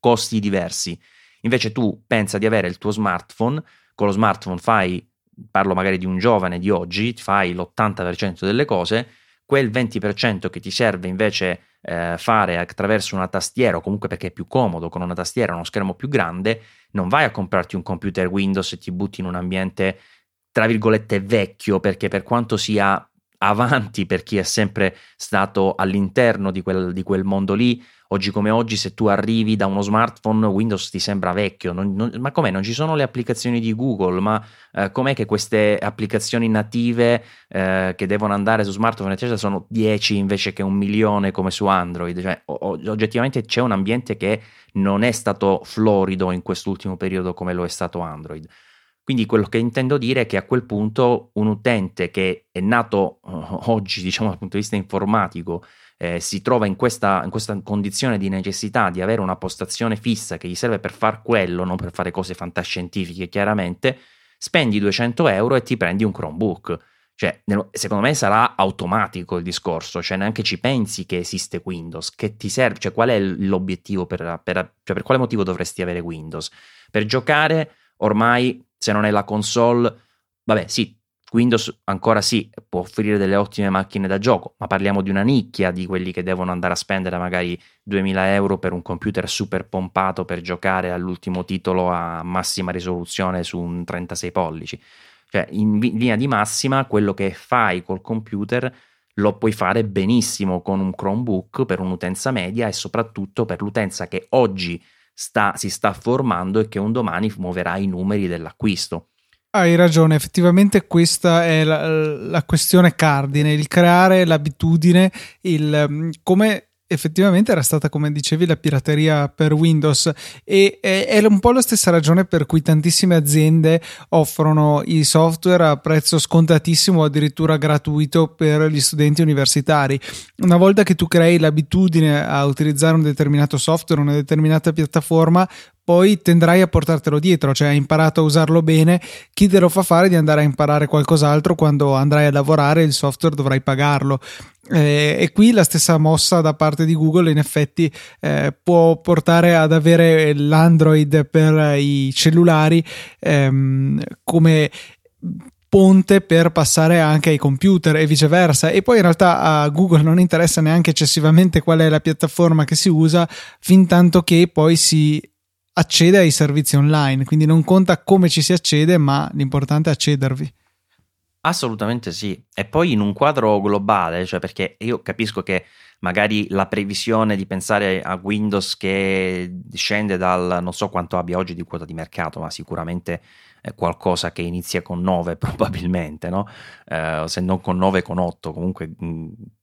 costi diversi. Invece tu pensa di avere il tuo smartphone, con lo smartphone fai, parlo magari di un giovane di oggi, fai l'80% delle cose, quel 20% che ti serve invece fare attraverso una tastiera, o comunque perché è più comodo con una tastiera, uno schermo più grande, non vai a comprarti un computer Windows e ti butti in un ambiente tra virgolette vecchio, perché per quanto sia avanti per chi è sempre stato all'interno di quel mondo lì, oggi come oggi se tu arrivi da uno smartphone Windows ti sembra vecchio, ma com'è? Non ci sono le applicazioni di Google, ma com'è che queste applicazioni native che devono andare su smartphone eccetera sono 10 invece che 1 milione come su Android? Cioè, oggettivamente c'è un ambiente che non è stato florido in quest'ultimo periodo come lo è stato Android. Quindi quello che intendo dire è che a quel punto un utente che è nato oggi, diciamo dal punto di vista informatico, si trova in questa condizione di necessità di avere una postazione fissa che gli serve per far quello, non per fare cose fantascientifiche chiaramente, spendi 200 euro e ti prendi un Chromebook. Cioè, secondo me sarà automatico il discorso, cioè neanche ci pensi che esiste Windows, che ti serve, cioè qual è l'obiettivo, per quale motivo dovresti avere Windows? Per giocare ormai, se non è la console, vabbè sì, Windows ancora sì, può offrire delle ottime macchine da gioco, ma parliamo di una nicchia di quelli che devono andare a spendere magari 2000 euro per un computer super pompato per giocare all'ultimo titolo a massima risoluzione su un 36 pollici. Cioè, in linea di massima, quello che fai col computer lo puoi fare benissimo con un Chromebook per un'utenza media e soprattutto per l'utenza che oggi si sta formando e che un domani muoverà i numeri dell'acquisto. Hai ragione, effettivamente questa è la questione cardine, il creare l'abitudine, come effettivamente era stata, come dicevi, la pirateria per Windows, e è un po' la stessa ragione per cui tantissime aziende offrono i software a prezzo scontatissimo o addirittura gratuito per gli studenti universitari. Una volta che tu crei l'abitudine a utilizzare un determinato software, una determinata piattaforma, poi tendrai a portartelo dietro, cioè hai imparato a usarlo bene, chi te lo fa fare di andare a imparare qualcos'altro? Quando andrai a lavorare il software dovrai pagarlo. E qui la stessa mossa da parte di Google in effetti può portare ad avere l'Android per i cellulari come ponte per passare anche ai computer e viceversa, e poi in realtà a Google non interessa neanche eccessivamente qual è la piattaforma che si usa, fin tanto che poi si accede ai servizi online, quindi non conta come ci si accede, ma l'importante è accedervi. Assolutamente sì, e poi in un quadro globale, cioè, perché io capisco che magari la previsione di pensare a Windows che scende dal, non so quanto abbia oggi di quota di mercato, ma sicuramente è qualcosa che inizia con 9 probabilmente, no? Se non con 9 con 8, comunque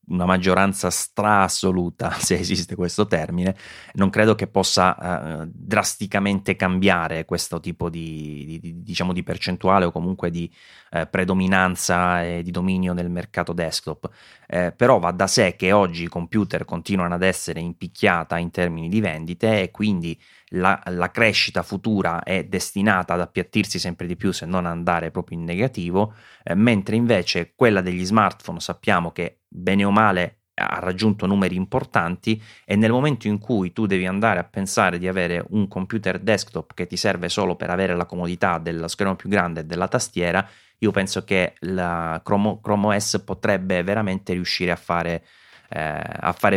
una maggioranza assoluta, se esiste questo termine, non credo che possa drasticamente cambiare questo tipo di percentuale o comunque di predominanza e di dominio nel mercato desktop, però va da sé che oggi i computer continuano ad essere in picchiata in termini di vendite, e quindi la crescita futura è destinata ad appiattirsi sempre di più, se non andare proprio in negativo, mentre invece quella degli smartphone sappiamo che bene o male ha raggiunto numeri importanti, e nel momento in cui tu devi andare a pensare di avere un computer desktop che ti serve solo per avere la comodità dello schermo più grande e della tastiera, io penso che la Chrome OS potrebbe veramente riuscire a fare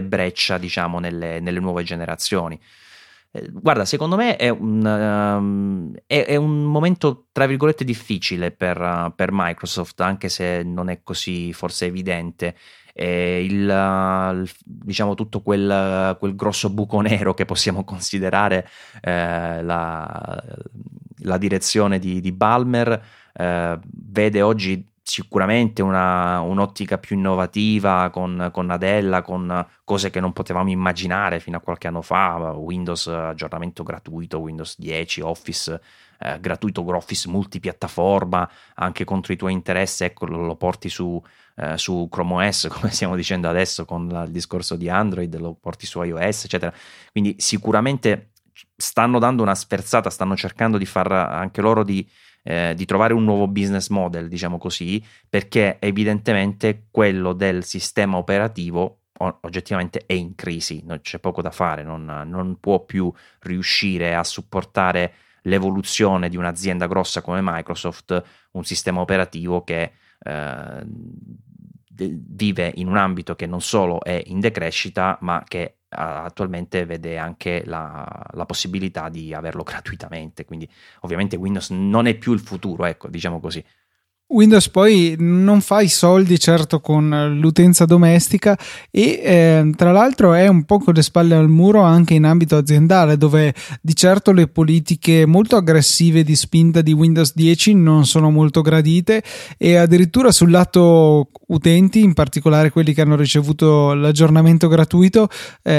breccia, diciamo, nelle nuove generazioni. Guarda, secondo me è un momento tra virgolette difficile per Microsoft, anche se non è così forse evidente. Diciamo tutto quel grosso buco nero che possiamo considerare la direzione di Ballmer vede oggi sicuramente un'ottica più innovativa con Nadella, con cose che non potevamo immaginare fino a qualche anno fa: Windows aggiornamento gratuito, Windows 10, Office gratuito, Office multipiattaforma, anche contro i tuoi interessi, ecco, lo porti su Chrome OS, come stiamo dicendo adesso con il discorso di Android, lo porti su iOS, eccetera. Quindi sicuramente stanno dando una sferzata, stanno cercando di far anche loro di trovare un nuovo business model, diciamo così, perché evidentemente quello del sistema operativo oggettivamente è in crisi, c'è poco da fare, non può più riuscire a supportare l'evoluzione di un'azienda grossa come Microsoft, un sistema operativo che vive in un ambito che non solo è in decrescita, ma che attualmente vede anche la possibilità di averlo gratuitamente. Quindi ovviamente Windows non è più il futuro, ecco, diciamo così. Windows poi non fa i soldi certo con l'utenza domestica, e tra l'altro è un po' con le spalle al muro anche in ambito aziendale, dove di certo le politiche molto aggressive di spinta di Windows 10 non sono molto gradite, e addirittura sul lato utenti, in particolare quelli che hanno ricevuto l'aggiornamento gratuito,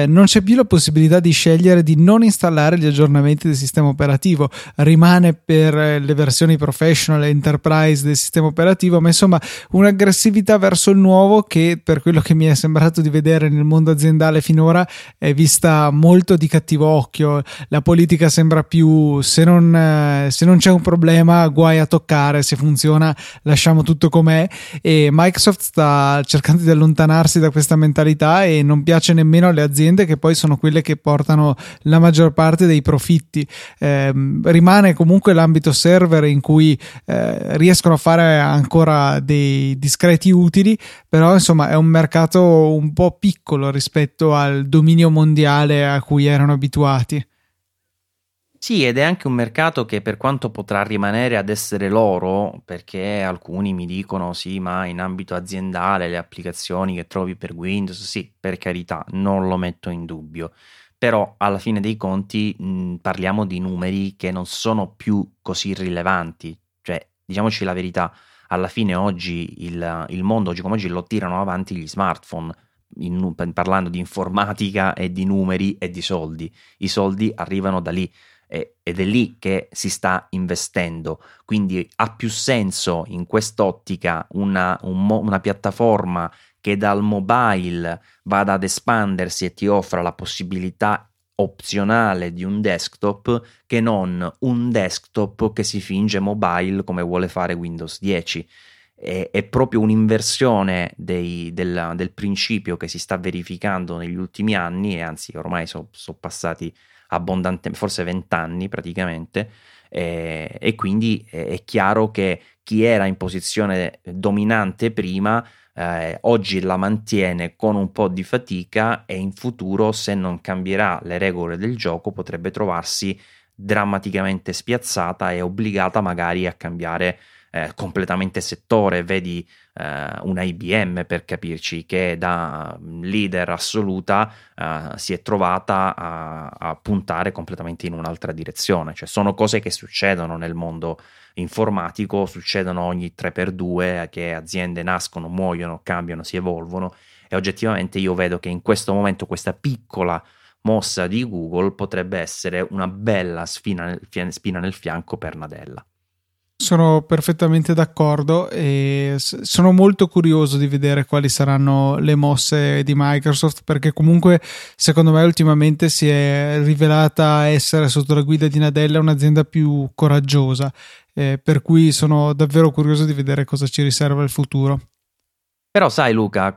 non c'è più la possibilità di scegliere di non installare gli aggiornamenti del sistema operativo. Rimane per le versioni professional e enterprise del sistema operativo, ma insomma un'aggressività verso il nuovo che, per quello che mi è sembrato di vedere nel mondo aziendale finora, è vista molto di cattivo occhio. La politica sembra più se non c'è un problema guai a toccare, se funziona lasciamo tutto com'è, e Microsoft sta cercando di allontanarsi da questa mentalità e non piace nemmeno alle aziende, che poi sono quelle che portano la maggior parte dei profitti. Rimane comunque l'ambito server in cui riescono a fare ancora dei discreti utili, però insomma è un mercato un po' piccolo rispetto al dominio mondiale a cui erano abituati. Sì, ed è anche un mercato che, per quanto potrà rimanere ad essere loro, perché alcuni mi dicono sì, ma in ambito aziendale le applicazioni che trovi per Windows, sì, per carità, non lo metto in dubbio, però alla fine dei conti parliamo di numeri che non sono più così rilevanti. Cioè, diciamoci la verità, alla fine oggi il mondo oggi come oggi lo tirano avanti gli smartphone, parlando di informatica e di numeri e di soldi. I soldi arrivano da lì, ed è lì che si sta investendo, quindi ha più senso in quest'ottica una piattaforma che dal mobile vada ad espandersi e ti offra la possibilità opzionale di un desktop, che non un desktop che si finge mobile come vuole fare Windows 10. È proprio un'inversione del principio che si sta verificando negli ultimi anni, e anzi ormai sono passati abbondantemente, forse 20 anni praticamente, e quindi è chiaro che chi era in posizione dominante prima oggi la mantiene con un po' di fatica, e in futuro, se non cambierà le regole del gioco, potrebbe trovarsi drammaticamente spiazzata e obbligata magari a cambiare completamente settore. Vedi una IBM, per capirci, che da leader assoluta si è trovata a puntare completamente in un'altra direzione. Cioè, sono cose che succedono nel mondo informatico, succedono ogni 3x2, che aziende nascono, muoiono, cambiano, si evolvono, e oggettivamente io vedo che in questo momento questa piccola mossa di Google potrebbe essere una bella spina nel fianco per Nadella. Sono perfettamente d'accordo, e sono molto curioso di vedere quali saranno le mosse di Microsoft, perché comunque secondo me ultimamente si è rivelata essere, sotto la guida di Nadella, un'azienda più coraggiosa, per cui sono davvero curioso di vedere cosa ci riserva il futuro. Però sai Luca,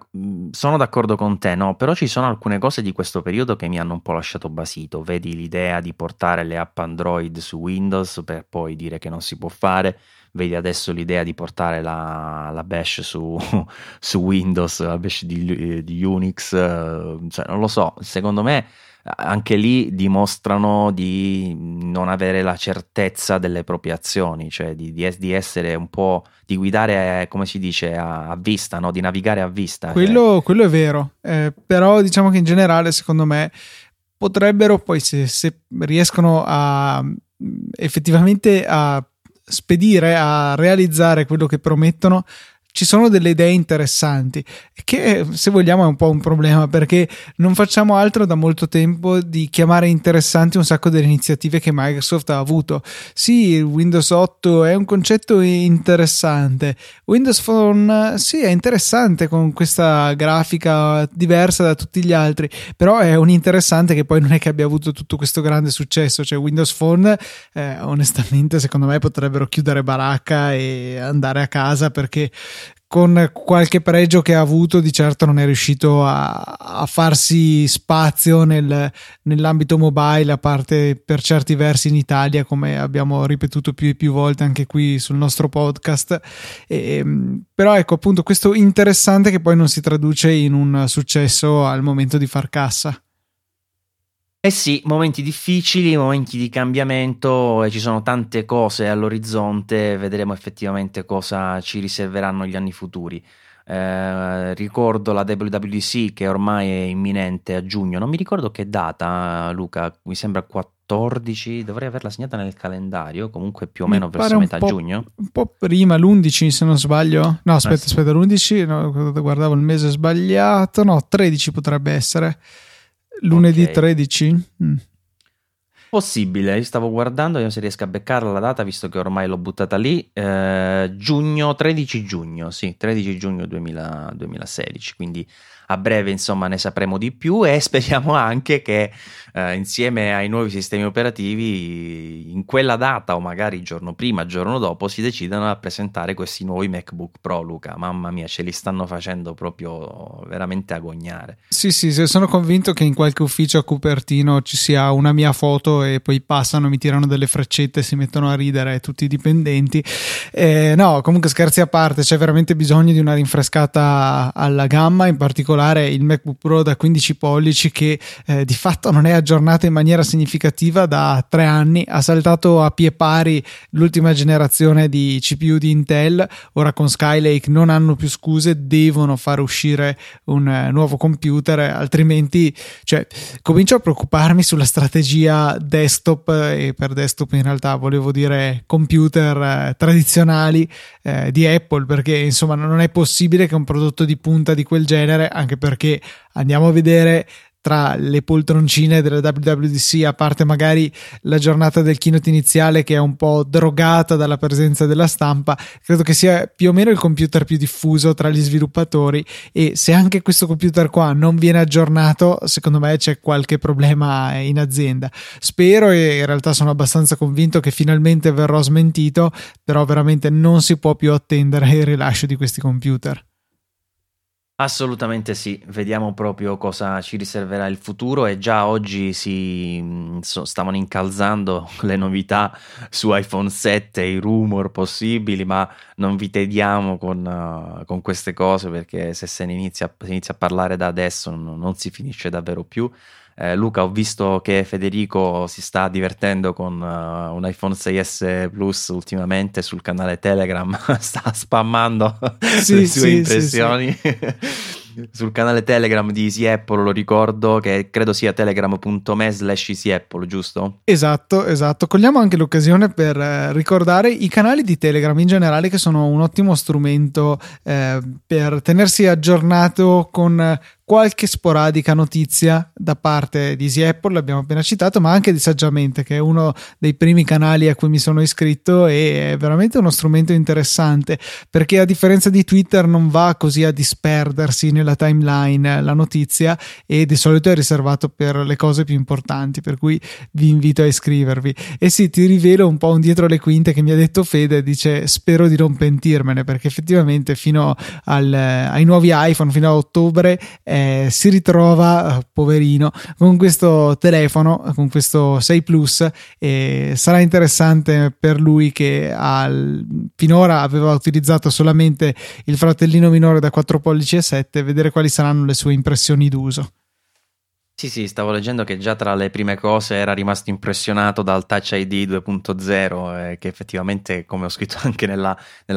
sono d'accordo con te, no? Però ci sono alcune cose di questo periodo che mi hanno un po' lasciato basito. Vedi l'idea di portare le app Android su Windows per poi dire che non si può fare, vedi adesso l'idea di portare la bash su Windows, la bash di Unix, cioè non lo so, secondo me anche lì dimostrano di non avere la certezza delle proprie azioni, cioè di essere un po', di guidare, come si dice, a vista, no? Di navigare a vista. Quello è vero, però diciamo che in generale secondo me potrebbero poi, se riescono a spedire, a realizzare quello che promettono, ci sono delle idee interessanti, che se vogliamo è un po' un problema, perché non facciamo altro da molto tempo di chiamare interessanti un sacco delle iniziative che Microsoft ha avuto. Sì, Windows 8 è un concetto interessante, Windows Phone sì è interessante con questa grafica diversa da tutti gli altri, però è un interessante che poi non è che abbia avuto tutto questo grande successo. Cioè Windows Phone onestamente secondo me potrebbero chiudere baracca e andare a casa, perché con qualche pregio che ha avuto di certo non è riuscito a farsi spazio nell'ambito mobile, a parte per certi versi in Italia, come abbiamo ripetuto più e più volte anche qui sul nostro podcast. Però ecco, appunto, questo interessante che poi non si traduce in un successo al momento di far cassa. Eh sì, momenti difficili, momenti di cambiamento, e ci sono tante cose all'orizzonte. Vedremo effettivamente cosa ci riserveranno gli anni futuri. Ricordo la WWDC, che ormai è imminente a giugno, non mi ricordo che data, Luca, mi sembra 4 14, dovrei averla segnata nel calendario, comunque più o meno verso metà giugno. Un po' prima, l'11 se non sbaglio. No, aspetta, l'11, no, guardavo il mese sbagliato. No, 13 potrebbe essere. Lunedì, okay. 13? Possibile, io stavo guardando, vediamo se riesco a beccarla la data, visto che ormai l'ho buttata lì. Giugno, 13 giugno, sì, 13 giugno 2016, quindi... A breve, insomma, ne sapremo di più e speriamo anche che insieme ai nuovi sistemi operativi in quella data o magari il giorno prima, il giorno dopo, si decidano a presentare questi nuovi MacBook Pro, Luca. Mamma mia, ce li stanno facendo proprio veramente agognare. Sì, sono convinto che in qualche ufficio a Cupertino ci sia una mia foto e poi passano, mi tirano delle freccette, si mettono a ridere tutti i dipendenti. No, comunque scherzi a parte, c'è veramente bisogno di una rinfrescata alla gamma, in particolare il MacBook Pro da 15 pollici che di fatto non è aggiornato in maniera significativa da 3 anni, ha saltato a pie pari l'ultima generazione di CPU di Intel, ora con Skylake non hanno più scuse, devono far uscire un nuovo computer, altrimenti comincio a preoccuparmi sulla strategia desktop, e per desktop in realtà volevo dire computer tradizionali di Apple, perché insomma non è possibile che un prodotto di punta di quel genere, anche perché andiamo a vedere tra le poltroncine della WWDC, a parte magari la giornata del keynote iniziale che è un po' drogata dalla presenza della stampa, credo che sia più o meno il computer più diffuso tra gli sviluppatori, e se anche questo computer qua non viene aggiornato, secondo me c'è qualche problema in azienda. Spero, e in realtà sono abbastanza convinto che finalmente verrò smentito, però veramente non si può più attendere il rilascio di questi computer. Assolutamente sì, vediamo proprio cosa ci riserverà il futuro, e già oggi stavano incalzando le novità su iPhone 7, i rumor possibili, ma non vi tediamo con queste cose, perché se se ne inizia a parlare da adesso non si finisce davvero più. Luca, ho visto che Federico si sta divertendo con un iPhone 6S Plus ultimamente sul canale Telegram, sta spammando le sue impressioni. Sì. Sul canale Telegram di Easy Apple, lo ricordo, che credo sia telegram.me/EasyApple, giusto? Esatto, cogliamo anche l'occasione per ricordare i canali di Telegram in generale, che sono un ottimo strumento per tenersi aggiornato con qualche sporadica notizia da parte di Easy Apple, l'abbiamo appena citato, ma anche di Saggiamente, che è uno dei primi canali a cui mi sono iscritto, e è veramente uno strumento interessante, perché a differenza di Twitter non va così a disperdersi nella timeline la notizia, e di solito è riservato per le cose più importanti, per cui vi invito a iscrivervi. E sì, ti rivelo un po' un dietro le quinte che mi ha detto Fede, dice spero di non pentirmene, perché effettivamente fino ai nuovi iPhone, fino a ottobre, si ritrova poverino con questo telefono, con questo 6 Plus, e sarà interessante per lui, che finora aveva utilizzato solamente il fratellino minore da 4 pollici e 7, vedere quali saranno le sue impressioni d'uso. Sì, stavo leggendo che già tra le prime cose era rimasto impressionato dal Touch ID 2.0, che effettivamente, come ho scritto anche nella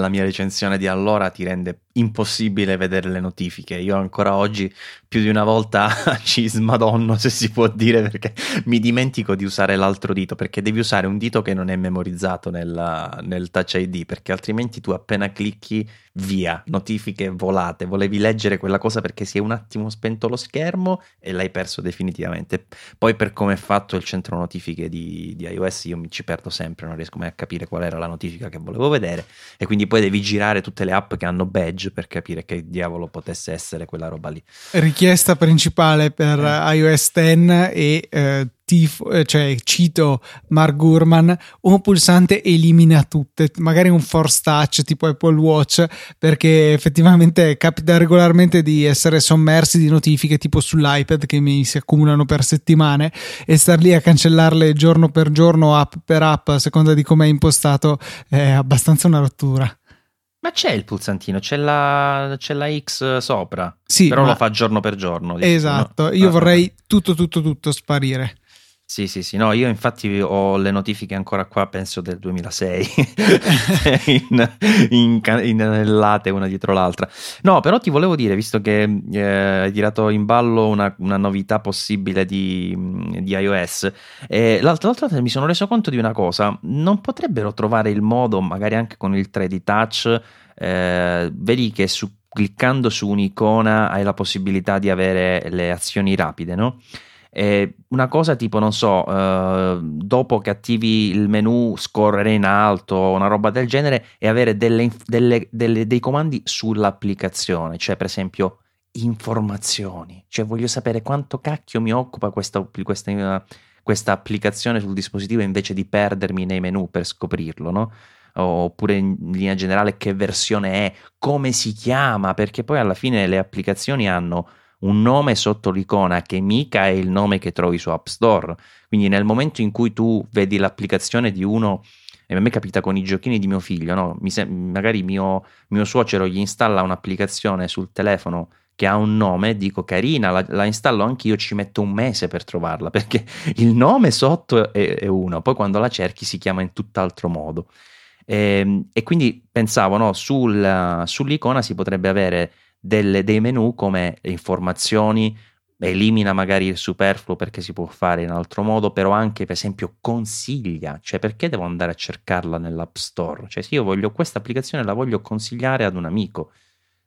mia recensione di allora, ti rende impossibile vedere le notifiche. Io ancora oggi più di una volta ci smadonno, se si può dire, perché mi dimentico di usare l'altro dito, perché devi usare un dito che non è memorizzato nel Touch ID, perché altrimenti tu appena clicchi via, notifiche volate, volevi leggere quella cosa perché si è un attimo spento lo schermo e l'hai perso definitivamente. Poi, per come è fatto il centro notifiche di iOS, io mi ci perdo sempre, non riesco mai a capire qual era la notifica che volevo vedere, e quindi poi devi girare tutte le app che hanno badge per capire che diavolo potesse essere quella roba lì. Richiesta principale per iOS 10 e cito Mark Gurman, un pulsante elimina tutte, magari un force touch tipo Apple Watch, perché effettivamente capita regolarmente di essere sommersi di notifiche tipo sull'iPad che mi si accumulano per settimane, e star lì a cancellarle giorno per giorno, app per app, a seconda di come è impostato, è abbastanza una rottura. Ma c'è il pulsantino, c'è la X sopra, sì, però lo fa giorno per giorno. Esatto, no? Io vorrei tutto sparire. Sì, no, io infatti ho le notifiche ancora qua, penso del 2006, inanellate una dietro l'altra. No, però ti volevo dire, visto che hai tirato in ballo una novità possibile di iOS, l'altra volta mi sono reso conto di una cosa: non potrebbero trovare il modo, magari anche con il 3D Touch, vedi che cliccando su un'icona hai la possibilità di avere le azioni rapide, no? Una cosa tipo, non so, dopo che attivi il menu scorrere in alto o una roba del genere, e avere dei comandi sull'applicazione, cioè per esempio informazioni, cioè voglio sapere quanto cacchio mi occupa questa applicazione sul dispositivo, invece di perdermi nei menu per scoprirlo, no? Oppure in linea generale che versione è, come si chiama, perché poi alla fine le applicazioni hanno un nome sotto l'icona che mica è il nome che trovi su App Store. Quindi nel momento in cui tu vedi l'applicazione di uno, e a me capita con i giochini di mio figlio, no? Magari mio suocero gli installa un'applicazione sul telefono che ha un nome, dico carina, la installo anch'io, ci metto un mese per trovarla, perché il nome sotto è uno, poi quando la cerchi si chiama in tutt'altro modo. E quindi pensavo, no, sull'icona si potrebbe avere dei menu come informazioni, elimina magari il superfluo perché si può fare in altro modo, però anche per esempio consiglia, cioè perché devo andare a cercarla nell'App Store? Cioè se io voglio questa applicazione, la voglio consigliare ad un amico,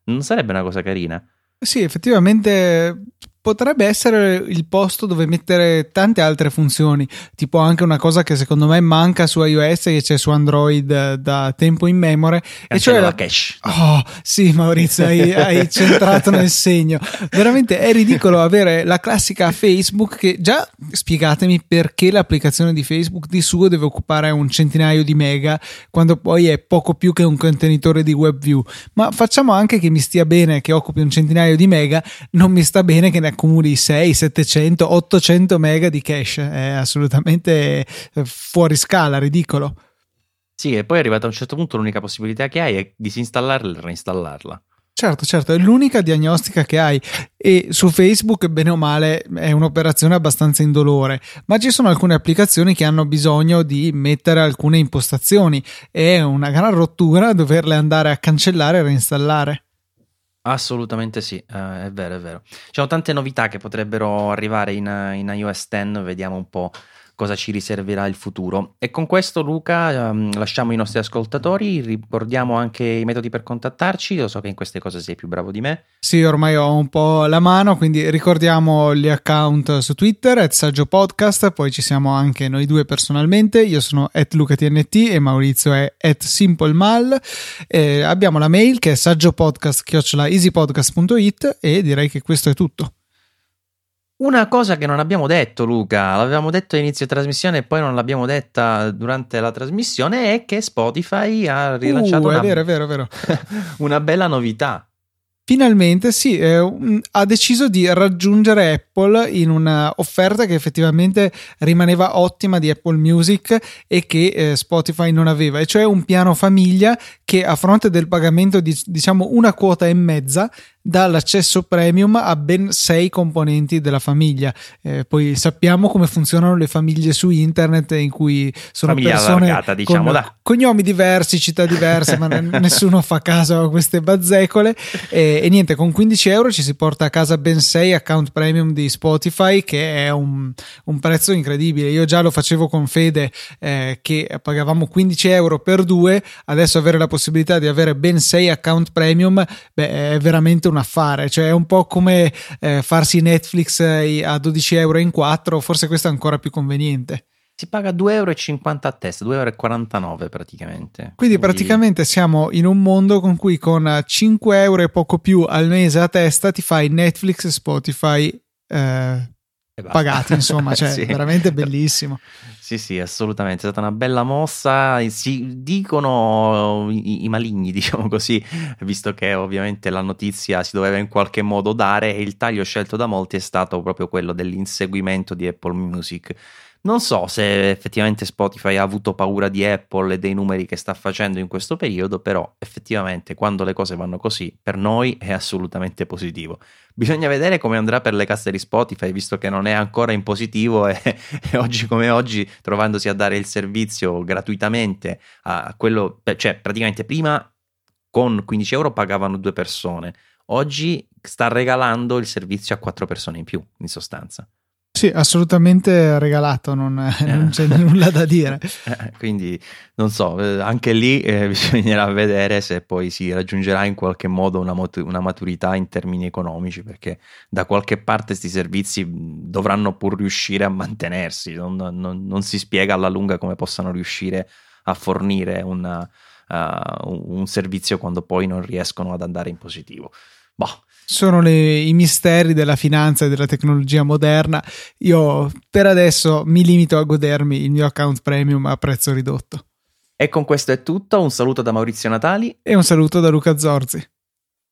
non sarebbe una cosa carina? Sì, effettivamente potrebbe essere il posto dove mettere tante altre funzioni, tipo anche una cosa che secondo me manca su iOS e c'è su Android da tempo in memoria, e cioè la cache. Oh sì, Maurizio, hai centrato nel segno. Veramente è ridicolo avere la classica Facebook, che già, spiegatemi perché l'applicazione di Facebook di suo deve occupare un centinaio di mega, quando poi è poco più che un contenitore di WebView. Ma facciamo anche che mi stia bene che occupi un centinaio di mega, non mi sta bene che ne accumuli 6, 700, 800 mega di cache. È assolutamente fuori scala, ridicolo. Sì, e poi è arrivato a un certo punto l'unica possibilità che hai è disinstallarla e reinstallarla. Certo, è l'unica diagnostica che hai, e su Facebook bene o male è un'operazione abbastanza indolore, ma ci sono alcune applicazioni che hanno bisogno di mettere alcune impostazioni, è una gran rottura doverle andare a cancellare e reinstallare. Assolutamente sì, è vero, è vero. Ci sono tante novità che potrebbero arrivare in iOS 10, vediamo un po' cosa ci riserverà il futuro. E con questo, Luca, lasciamo i nostri ascoltatori, ricordiamo anche i metodi per contattarci. Io so che in queste cose sei più bravo di me. Sì, ormai ho un po' la mano, quindi ricordiamo gli account su Twitter, @saggiopodcast, poi ci siamo anche noi due personalmente, io sono @lucatnt e Maurizio è @simplemal. Abbiamo la mail che è saggiopodcast@easypodcast.it, e direi che questo è tutto. Una cosa che non abbiamo detto, Luca, l'avevamo detto all'inizio trasmissione e poi non l'abbiamo detta durante la trasmissione, è che Spotify ha rilanciato è vero. una bella novità. Finalmente sì, ha deciso di raggiungere Apple in una offerta che effettivamente rimaneva ottima di Apple Music e che Spotify non aveva, e cioè un piano famiglia che, a fronte del pagamento di diciamo 1,5 quota, dà l'accesso premium a ben 6 componenti della famiglia. Poi sappiamo come funzionano le famiglie su internet, in cui sono famiglia persone allargata, diciamo, con cognomi diversi, città diverse, ma nessuno fa caso a queste bazzecole. E niente, con 15 euro ci si porta a casa ben 6 account premium di Spotify, che è un prezzo incredibile. Io già lo facevo con Fede, che pagavamo 15 euro per 2, adesso avere la possibilità di avere ben 6 account premium, beh, è veramente un affare. Cioè è un po' come farsi Netflix a 12 euro in 4, forse questo è ancora più conveniente. Si paga 2,50 euro a testa, 2,49 euro praticamente. Quindi praticamente siamo in un mondo con cui con 5 euro e poco più al mese a testa ti fai Netflix e Spotify pagati, insomma, cioè sì. Veramente bellissimo. Sì, assolutamente, è stata una bella mossa. Si dicono i maligni, diciamo così, visto che ovviamente la notizia si doveva in qualche modo dare, e il taglio scelto da molti è stato proprio quello dell'inseguimento di Apple Music. Non so se effettivamente Spotify ha avuto paura di Apple e dei numeri che sta facendo in questo periodo, però effettivamente quando le cose vanno così per noi è assolutamente positivo. Bisogna vedere come andrà per le casse di Spotify, visto che non è ancora in positivo e oggi come oggi, trovandosi a dare il servizio gratuitamente a quello, cioè praticamente prima con 15 euro pagavano 2 persone, oggi sta regalando il servizio a 4 persone in più, in sostanza. Sì, assolutamente regalato, non c'è nulla da dire. Quindi non so, anche lì bisognerà vedere se poi si raggiungerà in qualche modo una maturità in termini economici, perché da qualche parte questi servizi dovranno pur riuscire a mantenersi, non si spiega alla lunga come possano riuscire a fornire un servizio quando poi non riescono ad andare in positivo. Boh. Sono i misteri della finanza e della tecnologia moderna. Io per adesso mi limito a godermi il mio account premium a prezzo ridotto. E con questo è tutto. Un saluto da Maurizio Natali e un saluto da Luca Zorzi.